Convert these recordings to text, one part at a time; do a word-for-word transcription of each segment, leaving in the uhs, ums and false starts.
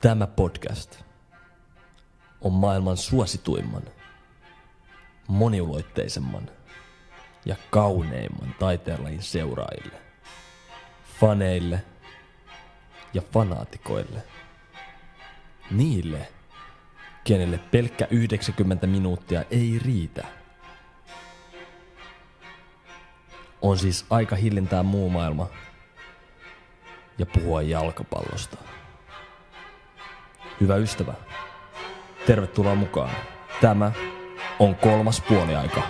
Tämä podcast on maailman suosituimman, moniuloitteisemman ja kauneimman taiteenlajin seuraajille, faneille ja fanaatikoille. Niille, kenelle pelkkä yhdeksänkymmentä minuuttia ei riitä. On siis aika hiljentää muu maailma ja puhua jalkapallosta. Hyvä ystävä, tervetuloa mukaan. Tämä on kolmas puoliaika.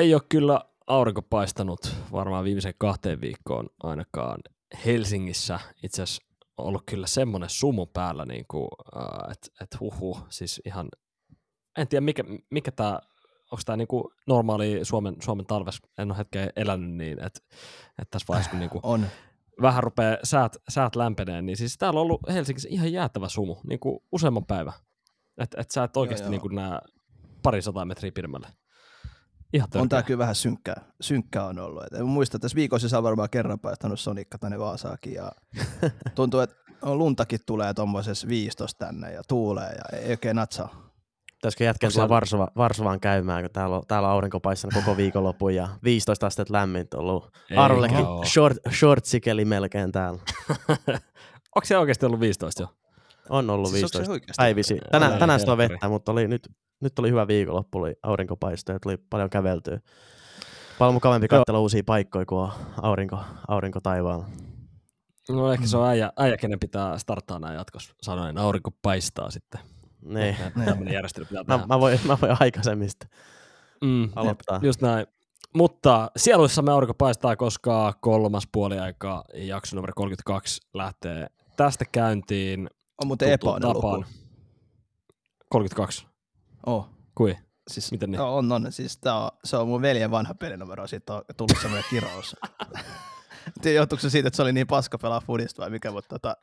Ei ole kyllä aurinko paistanut varmaan viimeisen kahteen viikkoon ainakaan Helsingissä. Itse asiassa on ollut kyllä semmoinen sumu päällä, niin että et huhuh, siis ihan, en tiedä mikä, mikä tämä, onko tämä niinku normaali Suomen, Suomen talves, en ole hetkeä elänyt niin, että et tässä vaiheessa kun niinku vähän rupeaa säät, säät lämpeneen, niin siis täällä on ollut Helsingissä ihan jäätävä sumu, niin kuin useamman päivän, että et sä et oikeasti niinku nää pari sataa metriä pidemmälle. On tää kyllä vähän synkkää, synkkää on ollut. Et en muista, että tässä viikossa se on varmaan kerran paistanut Sonikka tänne Vaasaakin. Ja tuntuu, että luntakin tulee tuommoisessa viisitoista tänne ja tuulee ja ei oikein natsaa. Pitäisikö jätkään tulla Varsova, Varsovaan käymään, kun täällä on, täällä on aurinko paissanut koko viikonlopun ja viisitoista astetta lämmintä on ollut. Arullekin short, shortsikeli melkein täällä. Onko se oikeasti ollut viisitoista jo? On ollut siis viisitoista päivisi. Tänään, tänään sitä on vettä, mutta oli nyt... Nyt oli hyvä viikonloppu, oli aurinkopaisto ja tuli paljon käveltyä. Paljon mukavampi katsella uusia paikkoja, kun on aurinko, aurinko taivaalla. No ehkä se on äijä, äijä kenen pitää starttaa nämä jatkossa sanoen, aurinko paistaa sitten. Niin. Tämmöinen järjestely pitää tehdä. Mä voin, mä voin aikaisemmin sitten mm, aloittaa. Just näin. Mutta sieluissamme aurinko paistaa, koska kolmas puoliaika jakso numero kolmekymmentäkaksi lähtee tästä käyntiin. On muuten epäinen luku. kolmekymmentäkaksi. Oh. Kui? Siis, miten niin? On, on. Siis tää on, se on mun veljen vanha pelinumero, siitä on tullut semmoinen kirous. Tiedä, johtuuko se siitä, että se oli niin paska pelaa foodista vai mikä, mutta tota...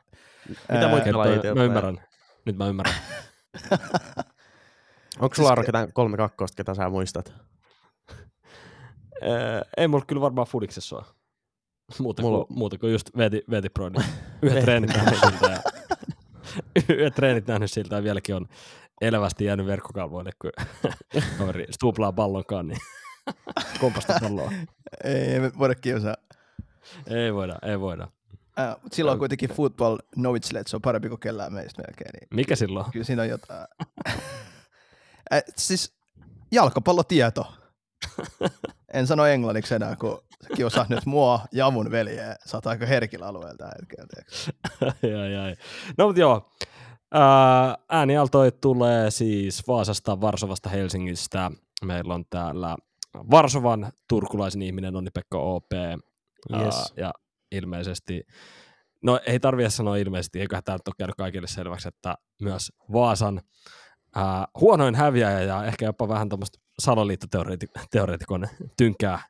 Mitä voit pelaa itse? Mä ymmärrän. Nyt mä ymmärrän. Onko sulla Arro ketään kolme kakkosta, ketä sä muistat? Ei mulla kyllä varmaan foodiksessa ole. Muuta, mulla... kuin, muuta kuin just Veti Pronin. Yhdet treenit nähnyt siltä ja... Yhdet treenit nähnyt siltä ja vieläkin on... Elävästi jäänyt verkkokalvoille, kun kaveri stuplaa pallonkaan, niin kompasta palloa. Ei me voida kiusaa. Ei voida, ei voida. Äh, silloin kuitenkin football knowledge led, se on parempi kuin kellään meistä melkein. Niin mikä silloin? Kyllä siinä on jotain. äh, siis jalkapallotieto. En sano englanniksi enää, kun säkin osaat nyt mua ja mun veljeä. Sä oot aika herkillä alueella tällä hetkellä. Ai, ai. No mut joo. Äänialtoi tulee siis Vaasasta, Varsovasta, Helsingistä. Meillä on täällä Varsovan turkulaisen ihminen Onni Pekka O P. Yes. Ja ilmeisesti, no ei tarvitse sanoa ilmeisesti, eiköhän tämä nyt ole käynyt kaikille selväksi, että myös Vaasan ää, huonoin häviäjä ja ehkä jopa vähän tuommoista salaliittoteoreetikon tynkää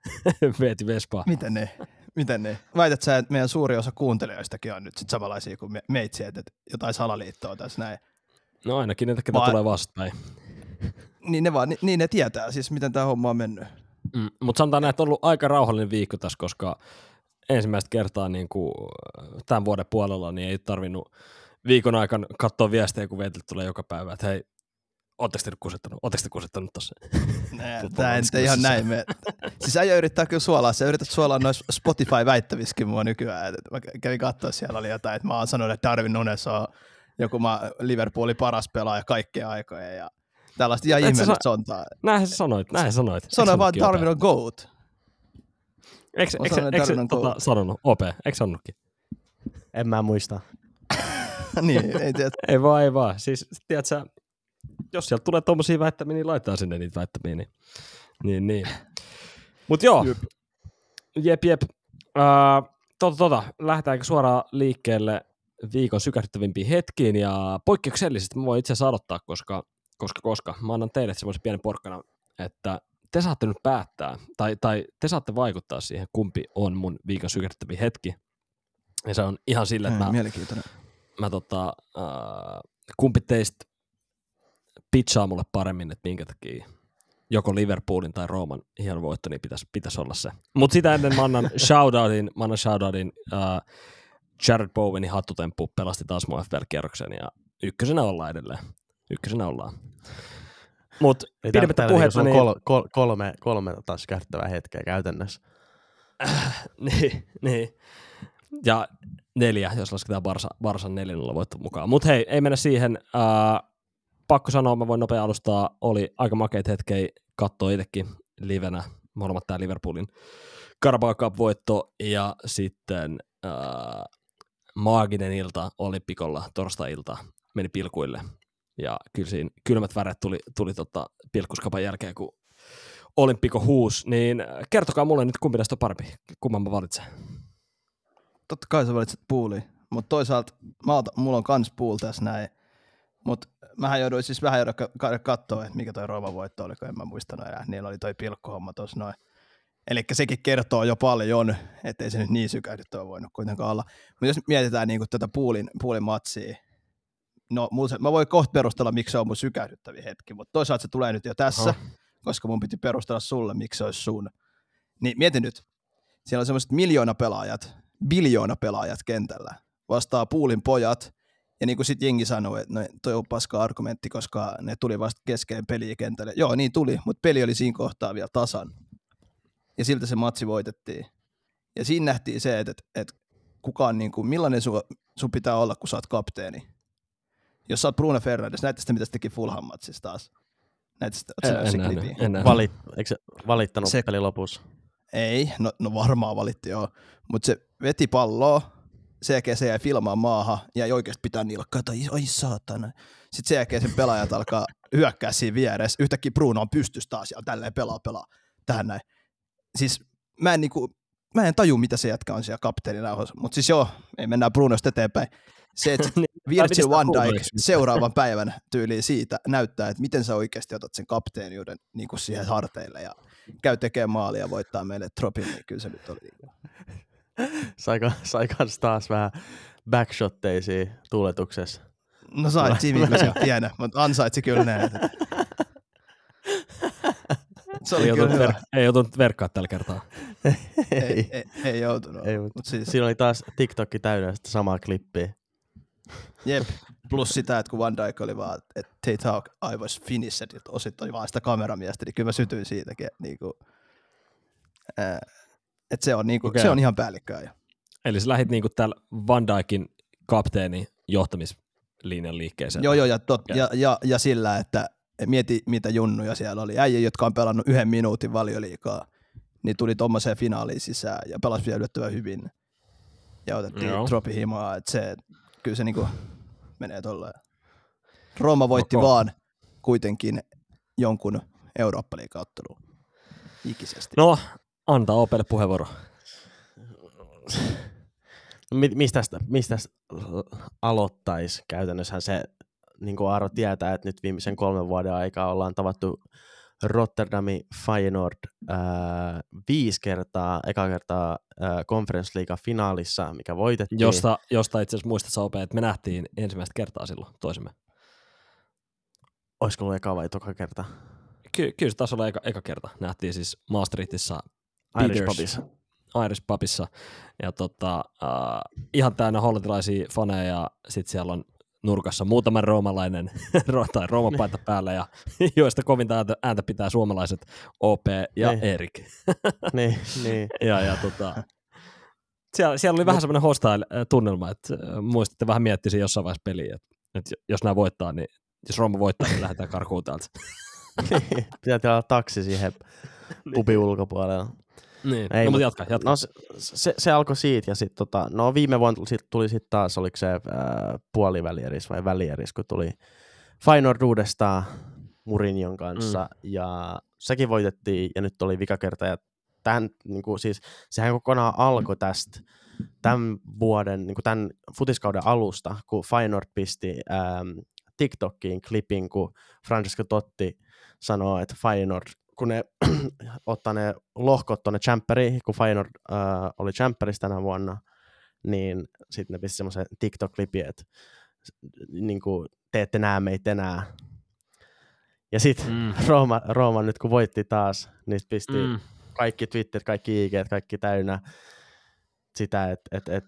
Veeti Vespaa. Miten ne? Miten niin? Väität sä, että meidän suuri osa kuuntelijoistakin on nyt sit samanlaisia kuin me, meitsiä, että jotain salaliittoa tässä näin. No ainakin ne, ketä vaan... tulee vastaan. Niin ne vaan, niin ne tietää siis, miten tää homma on mennyt. Mm, mutta sanotaan näin, että on ollut aika rauhallinen viikko tässä, koska ensimmäistä kertaa niin kuin tämän vuoden puolella niin ei tarvinnut viikon aikana katsoa viestejä, kun Veetiltä tulee joka päivä, että hei, ootteko te nyt kusettanut? Ootteko te kusettanut tossa? Tää ei nyt ihan näin mene. Siis äijä yrittää kyllä suolaa. Sä yrität suolaa noissa Spotify-väittävissäkin mua nykyään. Et mä kävin katsoa, siellä oli jotain, että mä oon sanonut, että Darwin Nunes on joku mä Liverpoolin paras pelaaja kaikkea aikoja. Ja tällaista ihan ihmeellistä sontaa. Näinhän sä sanoit, näinhän sanoit. Sanoin vaan, että Darwin on goat. Eikö sä sanonut, O P? Eikö sanonutkin? En mä muista. Niin, ei tiedä. Ei vaan, ei vaan. Siis tiedät sä... Jos sieltä tulee tommosia väittämiä, niin laitetaan sinne niitä väittämiä. Niin, niin. niin. Mut joo. Jep, jep. jep. Äh, tota, tota. Lähdetäänkö suoraan liikkeelle viikon sykähdyttävimpiin hetkiin, ja poikkeuksellisesti mä voin itse asiassa aloittaa, koska, koska, koska mä annan teille semmoisen pienen porkkana, että te saatte nyt päättää, tai, tai te saatte vaikuttaa siihen, kumpi on mun viikon sykähdyttävin hetki, ja se on ihan sillä, että mä, mielenkiintoinen. Mä tota, äh, kumpi teistä pitchaa mulle paremmin, että minkä takia joko Liverpoolin tai Rooman hieno voitto, niin pitäisi, pitäisi olla se. Mutta sitä ennen mä annan shoutoutin, mä annan shoutoutin äh, Jared Bowenin hattutemppu pelasti taas mua F P L-kierroksen, ja ykkösenä ollaan edelleen. Ykkösenä ollaan. Mut pidemmättä puhetta, niin... Kol, kol, kolme, kolme taas kähtävää hetkeä käytännössä. Äh, niin, niin. Ja neljä, jos lasketaan Barsa, Barsan neljännellä voitto mukaan. Mut hei, ei mennä siihen. Äh, pakko sanoa, mä voin nopea alustaa. Oli aika makeita hetkiä katsoa itsekin livenä. Molemmat tää Liverpoolin Carabao Cup-voitto, ja sitten... Äh, maaginen ilta oli pikolla, torstai-ilta meni pilkuille, ja kyllä siinä kylmät väret tuli, tuli tota pilkkuskapan jälkeen, kun Olimpiko huusi, niin kertokaa mulle nyt, kumpi tästä on parempi, kumman mä valitsen. Totta kai sä valitset Poolia, mutta toisaalta otan, mulla on kans Pool tässä näin, mutta mähän jouduin siis vähän joudun k- katsoa, että mikä toi Rooman voitto oli, kun en mä muistanut enää, niillä oli toi pilkkuhomma tuossa noin. Eli sekin kertoo jo paljon, ettei se nyt niin sykähdyttävä voinut kuitenkaan olla. Mutta jos mietitään niinku tätä Poolin, Poolin matsia, no se, mä voin kohta perustella, miksi se on mun sykähdyttäviä hetki, mutta toisaalta se tulee nyt jo tässä, Aha. koska mun piti perustella sulle, miksi se olisi sun. Niin mieti nyt, siellä on semmoiset miljoona pelaajat, biljoona pelaajat kentällä, vastaa Poolin pojat, ja niin kuin sitten jengi sanoi, että no, toi on paska argumentti, koska ne tuli vasta keskeen peliä kentälle. Joo, niin tuli, mutta peli oli siinä kohtaa vielä tasan. Ja siltä se matsi voitettiin. Ja siinä nähtiin se, että, että kukaan, niin kuin, millainen sun su pitää olla, kun sä oot kapteeni. Jos sä oot Bruno Fernandes, näette sitä, mitä se teki Fulham-matsissa taas. Näette sitä, ootko sä nähnyt se klipiä? Valit, eikö se valittanut se, peli lopussa? Ei, no, no varmaan valitti joo. Mutta se veti palloa, sen jälkeen se jäi filmaan maahan, jäi oikeasti pitää nilkkaa, tai ai saatana. Sitten sen jälkeen sen pelaajat alkaa hyökkää siinä vieressä. Yhtäkkiä Bruno on pystyssä taas, ja tälleen pelaa, pelaa. Tähän näin. Siis mä en, niinku, mä en taju, mitä se jätkä on siellä kapteeninauhassa, mutta siis joo, ei mennä Brunosta eteenpäin. Se, että Virgil van Dijk seuraavan päivän tyyliin siitä näyttää, että miten sä oikeasti otat sen kapteeniuden niinku siihen harteille ja käy tekemään maalia ja voittaa meille tropin, niin kyllä se nyt oli. Saiko, sai kans taas vähän backshotteisiä tuuletuksessa. No sait siinä viimeisen tienä, mutta ansaitsi kyllä näitä. Ei joutunut, ver- ei joutunut verkkaa tällä kertaa. ei, ei, ei, ei joutunut. Ei, mut mut siis. Siinä oli taas TikTokki täynnä sitä samaa klippiä. Jep, plus sitä, että kun Van Dijk oli vaan, että they talk, I was finished, että osittain vaan sitä kameramiestä, niin kyllä mä sytyin siitäkin. Että niinku, äh, et se, on niinku, okay. Se on ihan päällikköä jo. Eli sä lähdit niinku täällä Van Dijkin kapteeni johtamislinjan liikkeeseen. Joo, joo, ja, tot, okay. ja, ja, ja sillä, että mieti, mitä junnuja siellä oli. Äijä, jotka on pelannut yhden minuutin Valioliigaa, niin tuli tuommoiseen finaaliin sisään ja pelasi vielä yllättävän hyvin. Ja otettiin Joo. tropihimaa. Että se, kyllä se niinku menee tolleen. Roma voitti okay. vaan kuitenkin jonkun Eurooppa-liiga-otteluun ikisesti. No, antaa Opelle puheenvuoro. Mistä mistä aloittaisi? Käytännössähän se... Niin kuin Aaro tietää, että nyt viimeisen kolmen vuoden aikaa ollaan tavattu Rotterdami Feyenoord äh, viisi kertaa, eka kertaa äh, Conference League finaalissa, mikä voitettiin. Josta, josta itse asiassa muistat Ope, että me nähtiin ensimmäistä kertaa silloin toisemme. Olisiko ollut eka vai toka kerta? Ky- kyllä se taisi olla eka, eka kerta. Nähtiin siis Maastrichtissa, Irish Pubissa. Irish Pubissa. Ja tota, äh, ihan täynnä hollantilaisia faneja ja sitten siellä on nurkassa muutama roomalainen tai roomapaita päällä, ja joista kovinta ääntä, ääntä pitää suomalaiset O P ja niin. Erik. niin, niin. ja, ja, tota, siellä, siellä oli vähän semmoinen hostile-tunnelma, että muistatte vähän miettisin jossain vaiheessa peliä, että, että jos nämä voittaa, niin jos Rooma voittaa, niin lähdetään karkuun täältä. Pitää tehdä taksi siihen pubin ulkopuolella. Niin, ei, no, mutta jatka, jatka. No, se, se, se alkoi siitä ja sitten tota, no viime vuonna tuli, tuli sitten taas, oliko se ää, puolivälieris vai välieris, kun tuli Feyenoord uudestaan Mourinhon kanssa mm. ja sekin voitettiin ja nyt oli vikakerta ja tämän, niin kuin, siis, sehän kokonaan alkoi tästä tämän vuoden, niin kuin tämän futiskauden alusta, kun Feyenoord pisti ähm, TikTokiin klipin, kun Francesco Totti sanoo, että Feyenoord, kun ne ottaa ne lohkot tuonne Champperiin, kun Feyenoord äh, oli Champerissa tänä vuonna, niin sitten ne pisti semmoisen TikTok-klipin, että niin kuin, te ette näe meitä enää. Ja sitten mm. Rooma, Rooma nyt kun voitti taas, niin pisti mm. kaikki Twitter, kaikki I G, kaikki täynnä sitä, että et, et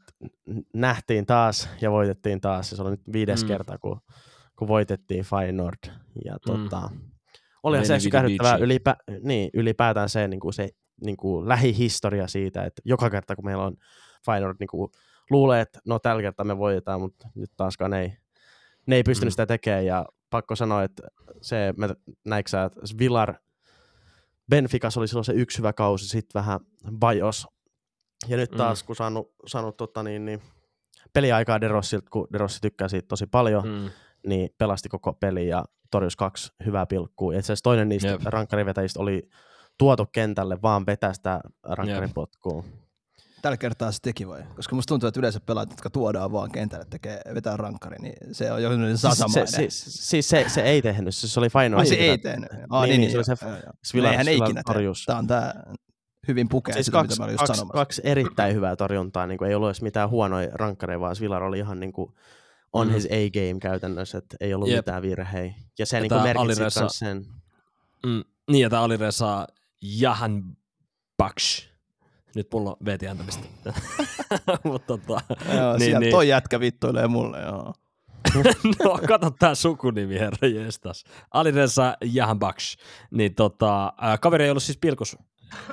nähtiin taas ja voitettiin taas. Ja se oli nyt viides mm. kerta, kun, kun voitettiin Feyenoord. Ja tota, mm. olihan se sykähdyttävää ylipä, niin, ylipäätään se, niin kuin se niin kuin lähihistoria siitä, että joka kerta kun meillä on Feyenoord, niin kuin luulee, että no tällä kertaa me voitetaan, mutta nyt taaskaan ei, ne ei pystynyt mm. sitä tekemään. Ja pakko sanoa, että se, me näiksä, että Svilar Benficas oli silloin se yksi hyvä kausi, sitten vähän bajos. Ja nyt taas, mm. kun saanut, saanut tota, niin, niin, peliaikaa De Rossilta, kun De Rossi tykkää siitä tosi paljon, mm. niin pelasti koko peli ja torjusi kaksi hyvää pilkkua. Itse asiassa toinen niistä yep. rankkarivetäjistä oli tuotu kentälle, vaan vetää sitä rankkarinpotkua. Yep. Tällä kertaa se teki vai? Koska musta tuntuu, että yleensä pelaat, jotka tuodaan vaan kentälle, tekee, vetää rankkari, niin se on johonkin sasamainen. Siis se, se, se, se ei tehnyt, se oli Feyenoord. Se ei tehnyt. Ah, niin, niin, niin, se oli se Eihän ikinä tehnyt. Tämä on tämä hyvin pukea siis sitä, kaksi, mitä mä olin just kaksi, kaksi erittäin hyvää torjuntaa, niin ei ollut edes mitään huonoja rankkareja, vaan Svilar oli ihan niin kuin on mm. his A-game käytännössä, että ei ollut yep. mitään virhei. Ja se ja niin merkitsi Alireza... sen. Mm. Niin, ja tämä Alireza Jahanbakhsh. Nyt mulla on veti antamista. tota, joo, niin, niin. Toi jätkä vittuilee mulle, joo. No, kato tää sukunimi, herra jestas. Alireza Jahanbakhsh. Niin tota, äh, kaveri ei ollut siis pilkus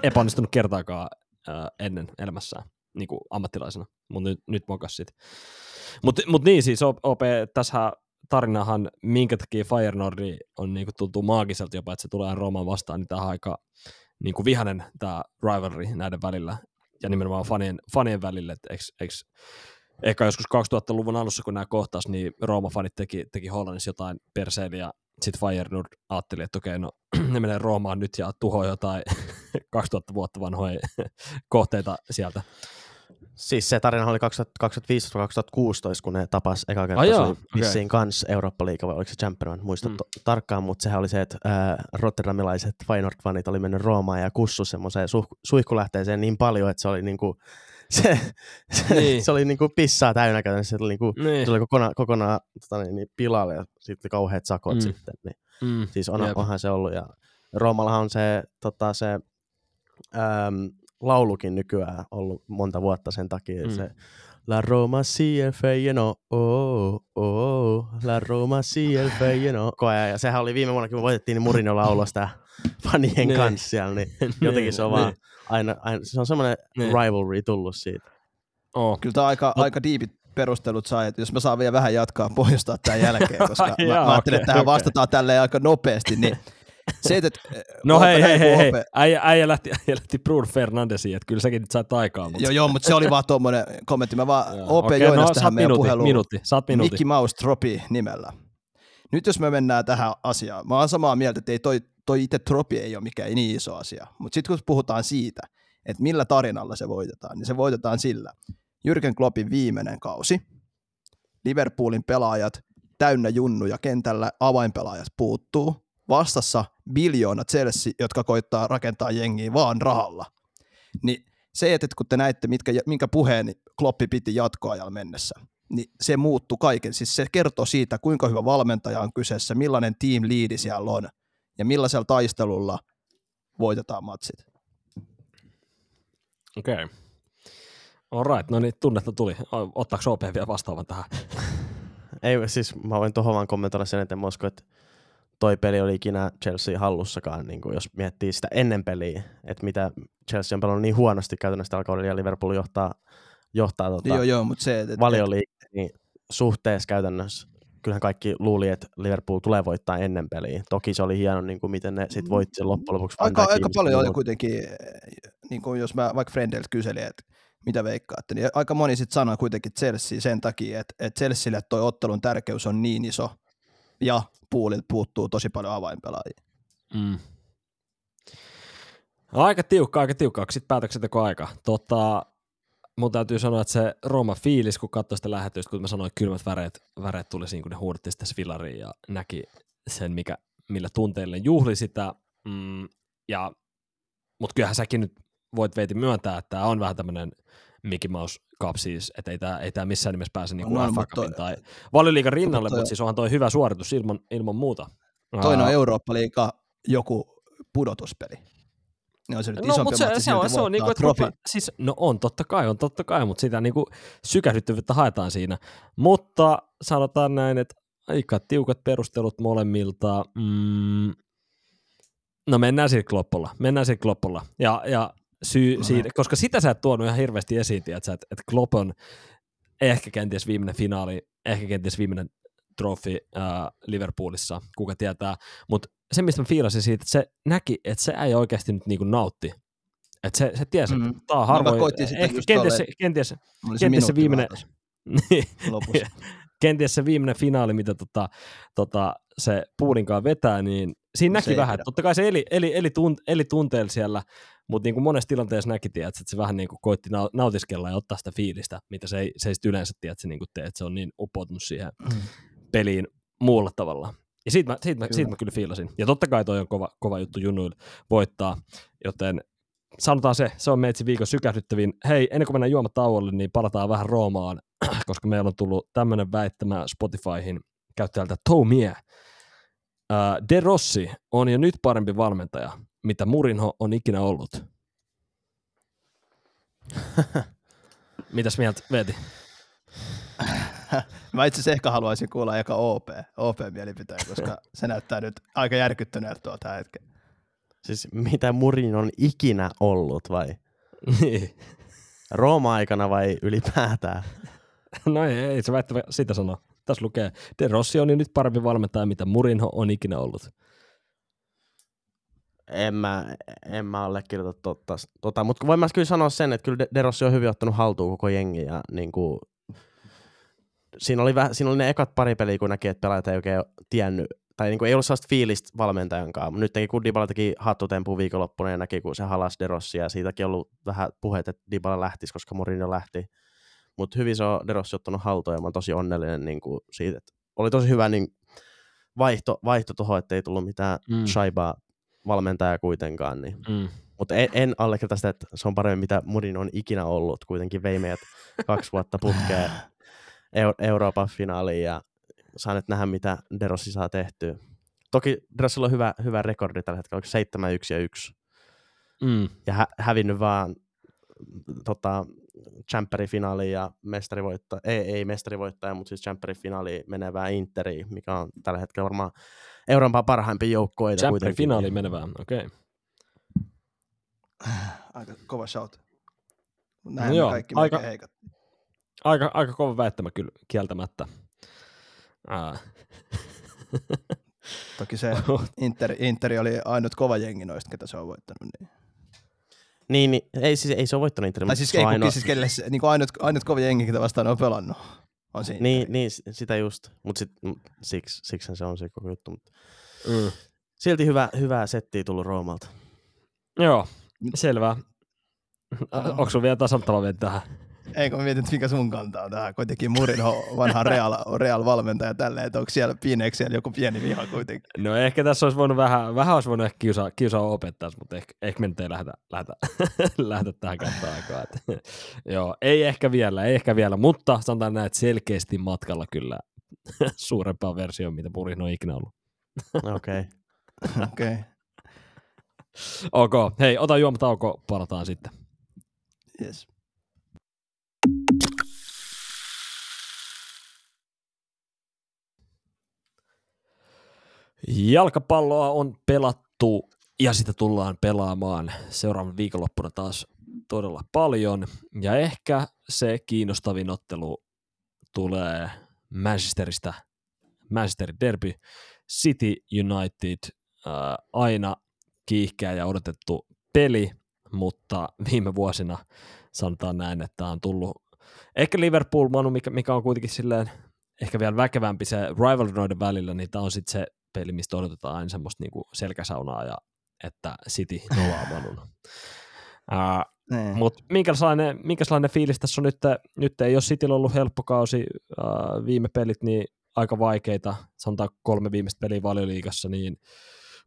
epäonnistunut kertaakaan äh, ennen elämässään, niin kuin ammattilaisena, mutta nyt, nyt mokas sit. Mutta mut niin siis, O P, tässä tarinahan, minkä takia Feyenoord on niinku tuntuu maagiselta jopa, että se tulee Roomaan vastaan, niin tämähän aika... niin kuin vihainen tämä rivalry näiden välillä ja nimenomaan fanien, fanien välillä. Ehkä joskus kaksituhattaluvun alussa, kun nämä kohtas, niin Rooma-fanit teki, teki Hollannissa jotain perseilyä ja sitten Feyenoord ajatteli, että okei, no ne menee Roomaan nyt ja tuhoa jotain kaksituhatta vuotta vanhoja kohteita sieltä. Siis se tarina oli kaksituhattaviisitoista kaksituhattakuusitoista, kun ne tapas eka kertaa. Se oli vissiin okay. kanssa Eurooppa-liiga, vai oliko se Champions, muista mm. t- tarkkaan, mutta sehän oli se, että äh, rotterdamilaiset Feyenoord-fanit oli mennyt Roomaan ja kussu semmoiseen su- suihkulähteeseen niin paljon, että se oli niinku, se, se, niin. se oli niinku pissaa täynnä käytännössä, se oli, niinku, niin. se oli kokonaan, kokonaan tota niin, pilalle ja sitten kauheat sakot mm. sitten. Niin. Mm. Siis on, onhan se ollut, ja Roomallahan on se, tota, se äm, laulukin nykyään ollut monta vuotta sen takia, että mm. se La Roma C F A, you know, oh, oh, La Roma C F A, you know. Koja, ja sehän oli viime vuonna, kun me voitettiin, niin Mourinho lauloi sitä fanien kanssa siellä, niin jotenkin se on vaan aina, aina se on semmoinen rivalry tullut siitä. Oh. Kyllä tämä aika, no. aika diipit perustelut sai, että jos mä saan vielä vähän jatkaa pohjustaa tämän jälkeen, koska ja, mä, mä ajattelin, okay, että tähän okay. vastataan tälleen aika nopeasti, niin se, että, no hei, hei, hei, hei. Äijä, äijä lähti, äijä lähti Bruno Fernandesiin, että kyllä säkin nyt sait aikaa. Mutta. Joo, joo, mutta se oli vaan tuommoinen kommentti. Mä vaan O P okay, joinas no, tähän meidän minuutti, puheluun. Minuutti, saat minuutti. Mickey Mouse Tropi nimellä. Nyt jos me mennään tähän asiaan, mä oon samaa mieltä, että ei toi, toi itse Tropi ei ole mikään niin iso asia. Mutta sitten kun puhutaan siitä, että millä tarinalla se voitetaan, niin se voitetaan sillä. Jürgen Kloppin viimeinen kausi, Liverpoolin pelaajat täynnä junnuja kentällä, avainpelaajat puuttuu. Vastassa biljoona Chelsea, jotka koittaa rakentaa jengiä vaan rahalla. Niin se, että kun te näitte, mitkä, minkä puheen Kloppi piti jatkoajalla mennessä, niin se muuttui kaiken. Siis se kertoo siitä, kuinka hyvä valmentaja on kyseessä, millainen team lead siellä on ja millaisella taistelulla voitetaan matsit. Okei. Okay. All right. No niin, tunnetta tuli. Ottaako O P vielä vastaavan tähän? Ei, siis mä voin tuohon vaan kommentoida sen, että Mosko, että toi peli oli ikinä Chelsea hallussakaan, niin jos miettii sitä ennen peliä, että mitä Chelsea on pelannut niin huonosti käytännössä tällä kaudella ja Liverpool johtaa, johtaa tuota joo, joo, mutta se, et, valioliigaa, niin suhteessa käytännössä kyllähän kaikki luuli, että Liverpool tulee voittaa ennen peliä. Toki se oli hieno, niin kuin miten ne sitten voitti loppujen lopuksi. Aika, aika paljon oli kuitenkin, niin kuin jos mä vaikka Frendeltä kyselin, että mitä veikkaatte, niin aika moni sitten sanoi kuitenkin Chelsea sen takia, että, että Chelsealle toi ottelun tärkeys on niin iso, ja puolilta puuttuu tosi paljon avainpelaajia. Mm. Aika tiukka, aika tiukka. Sitten päätöksentekoaika. Tota, Mun täytyy sanoa, että se Roma-fiilis, kun katsoi sitä lähetystä, kun mä sanoin, että kylmät väreet, väreet tuli siinä, kun ne huudettiin sitä Svilariin ja näki sen, mikä, millä tunteille juhli sitä. Mm, ja, mut kyllähän säkin nyt voit veiti myöntää, että tämä on vähän tämmöinen Mickey Mouse Cup siis, että ei tämä, ei tämä missään nimessä pääse niin kuin F A Cupin tai Valioliigan rinnalle, mutta siis onhan toi hyvä suoritus ilman, ilman muuta. Toinen on Eurooppa-liiga joku pudotuspeli. No, se nyt no mutta se, se on, se on niin kuin, että siis, no on totta kai, on totta kai, mutta sitä niin kuin sykähdyttävyyttä haetaan siinä. Mutta sanotaan näin, että aika tiukat perustelut molemmilta. Mm. No mennään sillä Kloppolla, mennään sillä Kloppolla. Ja, ja syy, no, siitä, koska sitä sä et tuonut ihan hirveästi esiin, että et Klopp on ehkä kenties viimeinen finaali, ehkä kenties viimeinen trofi äh, Liverpoolissa, kuka tietää, mutta se, mistä mä fiilasin siitä, että se näki, että se ei oikeasti nyt niinku nautti. Että se, se tiesi, että mm. tämä on harvoin. Ehkä kenties, kenties, kenties, se viimeinen, kenties se viimeinen finaali, mitä tota, tota, se puudinkaan vetää, niin siinä no, näki vähän. Edä. Totta kai se eli, eli, eli, tunt, eli tunteella siellä, mutta niinku monessa tilanteessa näki, tiedät, että se vähän niinku koitti nautiskella ja ottaa sitä fiilistä, mitä se ei, se ei yleensä tiedät, se niinku tee, että se on niin upoutunut siihen mm. peliin muulla tavalla. Ja siitä mä, siitä, mä, siitä mä kyllä fiilasin. Ja totta kai toi on kova, kova juttu junnuille voittaa, joten sanotaan se, se on meitsi viikon sykähdyttävin. Hei, ennen kuin mennään juomatauolle, niin palataan vähän Roomaan, koska meillä on tullut tämmöinen väittämä Spotifyhin käyttäjältä Toumie. De Rossi on jo nyt parempi valmentaja, mitä Mourinho on ikinä ollut. Mitäs mieltä, Veeti? Mä itse asiassa ehkä haluaisin kuulla eka O P, O P-mielipiteen, koska se näyttää nyt aika järkyttyneeltä tuolta hetken. Siis mitä Murin on ikinä ollut vai? Niin. Rooma-aikana vai ylipäätään? No ei, ei se väittävä sitä sanoa. Tässä lukee, De Rossi on jo nyt parempi valmentaja, mitä Mourinho on ikinä ollut. En mä, en mä allekirjoita totta, tota, mutta voin mä kyllä sanoa sen, että kyllä De Rossi on hyvin ottanut haltuun koko jengi ja niinku... Siinä oli, väh, siinä oli ne ekat pari peliä, kun näki, että pelaajat ei oikein tiennyt, tai niin kuin ei ollut sellaista fiilistä valmentajankaan. Nyt teki, kun Dibala teki hattutempuun viikonloppuna ja näki, kun se halasi De Rossia, ja siitäkin on ollut vähän puheet, että Dibala lähtisi, koska Mourinho lähti. Mutta hyvin se on De Rossi ottanut haltuun, ja mä oon tosi onnellinen niin kuin siitä. Että oli tosi hyvä niin vaihto, vaihto tuohon, ettei tullut mitään mm. shaibaa valmentajaa kuitenkaan. Niin. Mm. Mutta en, en allekirjoita sitä, että se on paremmin, mitä Mourinho on ikinä ollut. Kuitenkin vei meidät kaksi vuotta putkeen. Euroopan finaaliin ja saa nyt nähdä, mitä De Rossi saa tehtyä. Toki De Rossilla on hyvä, hyvä rekordi tällä hetkellä, oliko seitsemän yksi ja yksi. Mm. Ja hä- hävinnyt vaan tota, Champions-finaaliin ja mestarivoittaja, ei, ei mestarivoittaja, mutta siis Champions-finaaliin menevää Interiin, mikä on tällä hetkellä varmaan Euroopan parhaimpia joukkoita. Champions-finaaliin menevää, okei. Okay. Aika kova shout. Näin no kaikki aika... melkein heikat. Aika, aika kova väittämä kyllä, kieltämättä. Aa. Toki se Inter, Interi oli ainut kova jengi noista, ketä se on voittanut. Niin, niin, niin ei, siis, ei se ole voittanut Interi. Tai siis, ei, ainoa... siis kelle, niin ainut, ainut kova jengi, ketä vastaan on pelannut. On se niin, niin, sitä just. Mutta siksi, siksi se on se koko juttu. Mut. Mm. Silti hyvä, hyvää settiä tullut Roomalta. Joo, selvä. Onko sun vielä tasattava vielä tähän? Eikö mietin, mikä sun kanta on tähän? Kuitenkin Mourinho vanha Real, Real-valmentaja tälleen, että onko siellä pieneeksi siellä joku pieni viha kuitenkin? No ehkä tässä olisi voinut vähän, vähän olisi voinut ehkä kiusaa, kiusaa opettaa, mutta ehkä, ehkä me nyt ei lähdetä, lähdetä, lähdetä tähän kantaa aikaa. Joo, ei ehkä vielä, ei ehkä vielä, mutta sanotaan näin, että selkeästi matkalla kyllä suurempaa versioon, mitä Mourinho on ikinä ollut. Okei. Okei. Okei, hei, ota juomatauko, palataan sitten. Yes. Jalkapalloa on pelattu ja sitä tullaan pelaamaan seuraavan viikonloppuna taas todella paljon. Ja ehkä se kiinnostavin ottelu tulee Manchesterista, Manchesterin derby, City United, äh, aina kiihkeä ja odotettu peli, mutta viime vuosina sanotaan näin, että on tullut ehkä Liverpool, Manu, mikä, mikä on kuitenkin silleen ehkä vielä väkevämpi se rivalrynoiden välillä, niin tämä on sitten se peli, mistä odotetaan aina semmoista niinku selkäsaunaa ja että City nolaa Manuna. Ää, Niin. Mutta minkälainen, minkälainen fiilis tässä on nyt, nyt ei ole Cityllä ollut helppo kausi, äh, viime pelit niin aika vaikeita, sanotaan kolme viimeistä peliä Valioliigassa, niin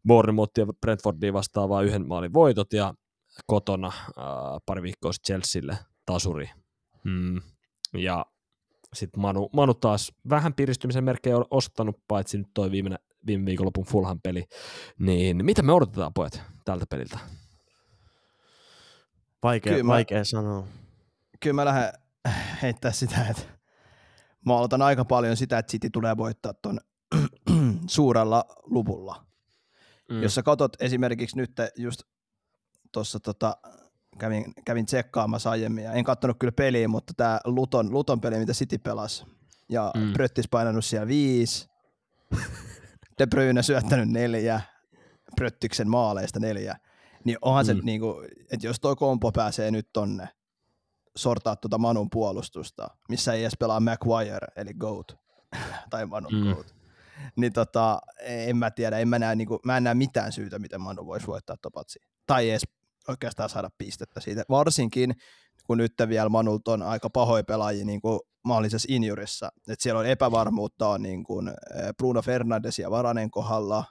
Bournemouthia ja Brentfordia vastaavaa yhden maalin voitot ja kotona äh, pari viikkoa sitten Chelsealle tasuri. Mm. Ja sitten Manu, Manu taas vähän piristymisen merkkejä on ostanut, paitsi nyt toi viimeinen, viime viikonlopun Fulham peli. Niin mitä me odotetaan, pojat, tältä peliltä? Vaikea, kyllä mä, vaikea sanoa. Kyllä mä lähden heittää sitä, että mä aloitan aika paljon sitä, että City tulee voittaa ton suurella luvulla. Mm. Jos sä katot esimerkiksi nyt just tuossa tota, kävin, kävin tsekkaamassa aiemmin, ja en katsonut kyllä peliä, mutta tää Luton, Luton peli, mitä City pelasi, ja mm. Bröttis painanut siellä viisi, De Bruyne syöttänyt neljä, Bröttiksen maaleista neljä. Niin onhan mm. se, niin kuin, että jos toi kompo pääsee nyt tonne sortaa tuota Manun puolustusta, missä ei edes pelaa Maguire, eli Goat, tai Manun mm. Goat, niin tota, en mä tiedä, en mä, näe, niin kuin, mä en näe mitään syytä, miten Manu voisi voittaa topatsia. Tai edes oikeastaan saada pistettä siitä, varsinkin kun nyt vielä Manult on aika pahoja pelaajia niin kuin mahdollisessa injurissa, että siellä on epävarmuutta on niin kuin Bruno Fernandes ja Varanen kohdalla,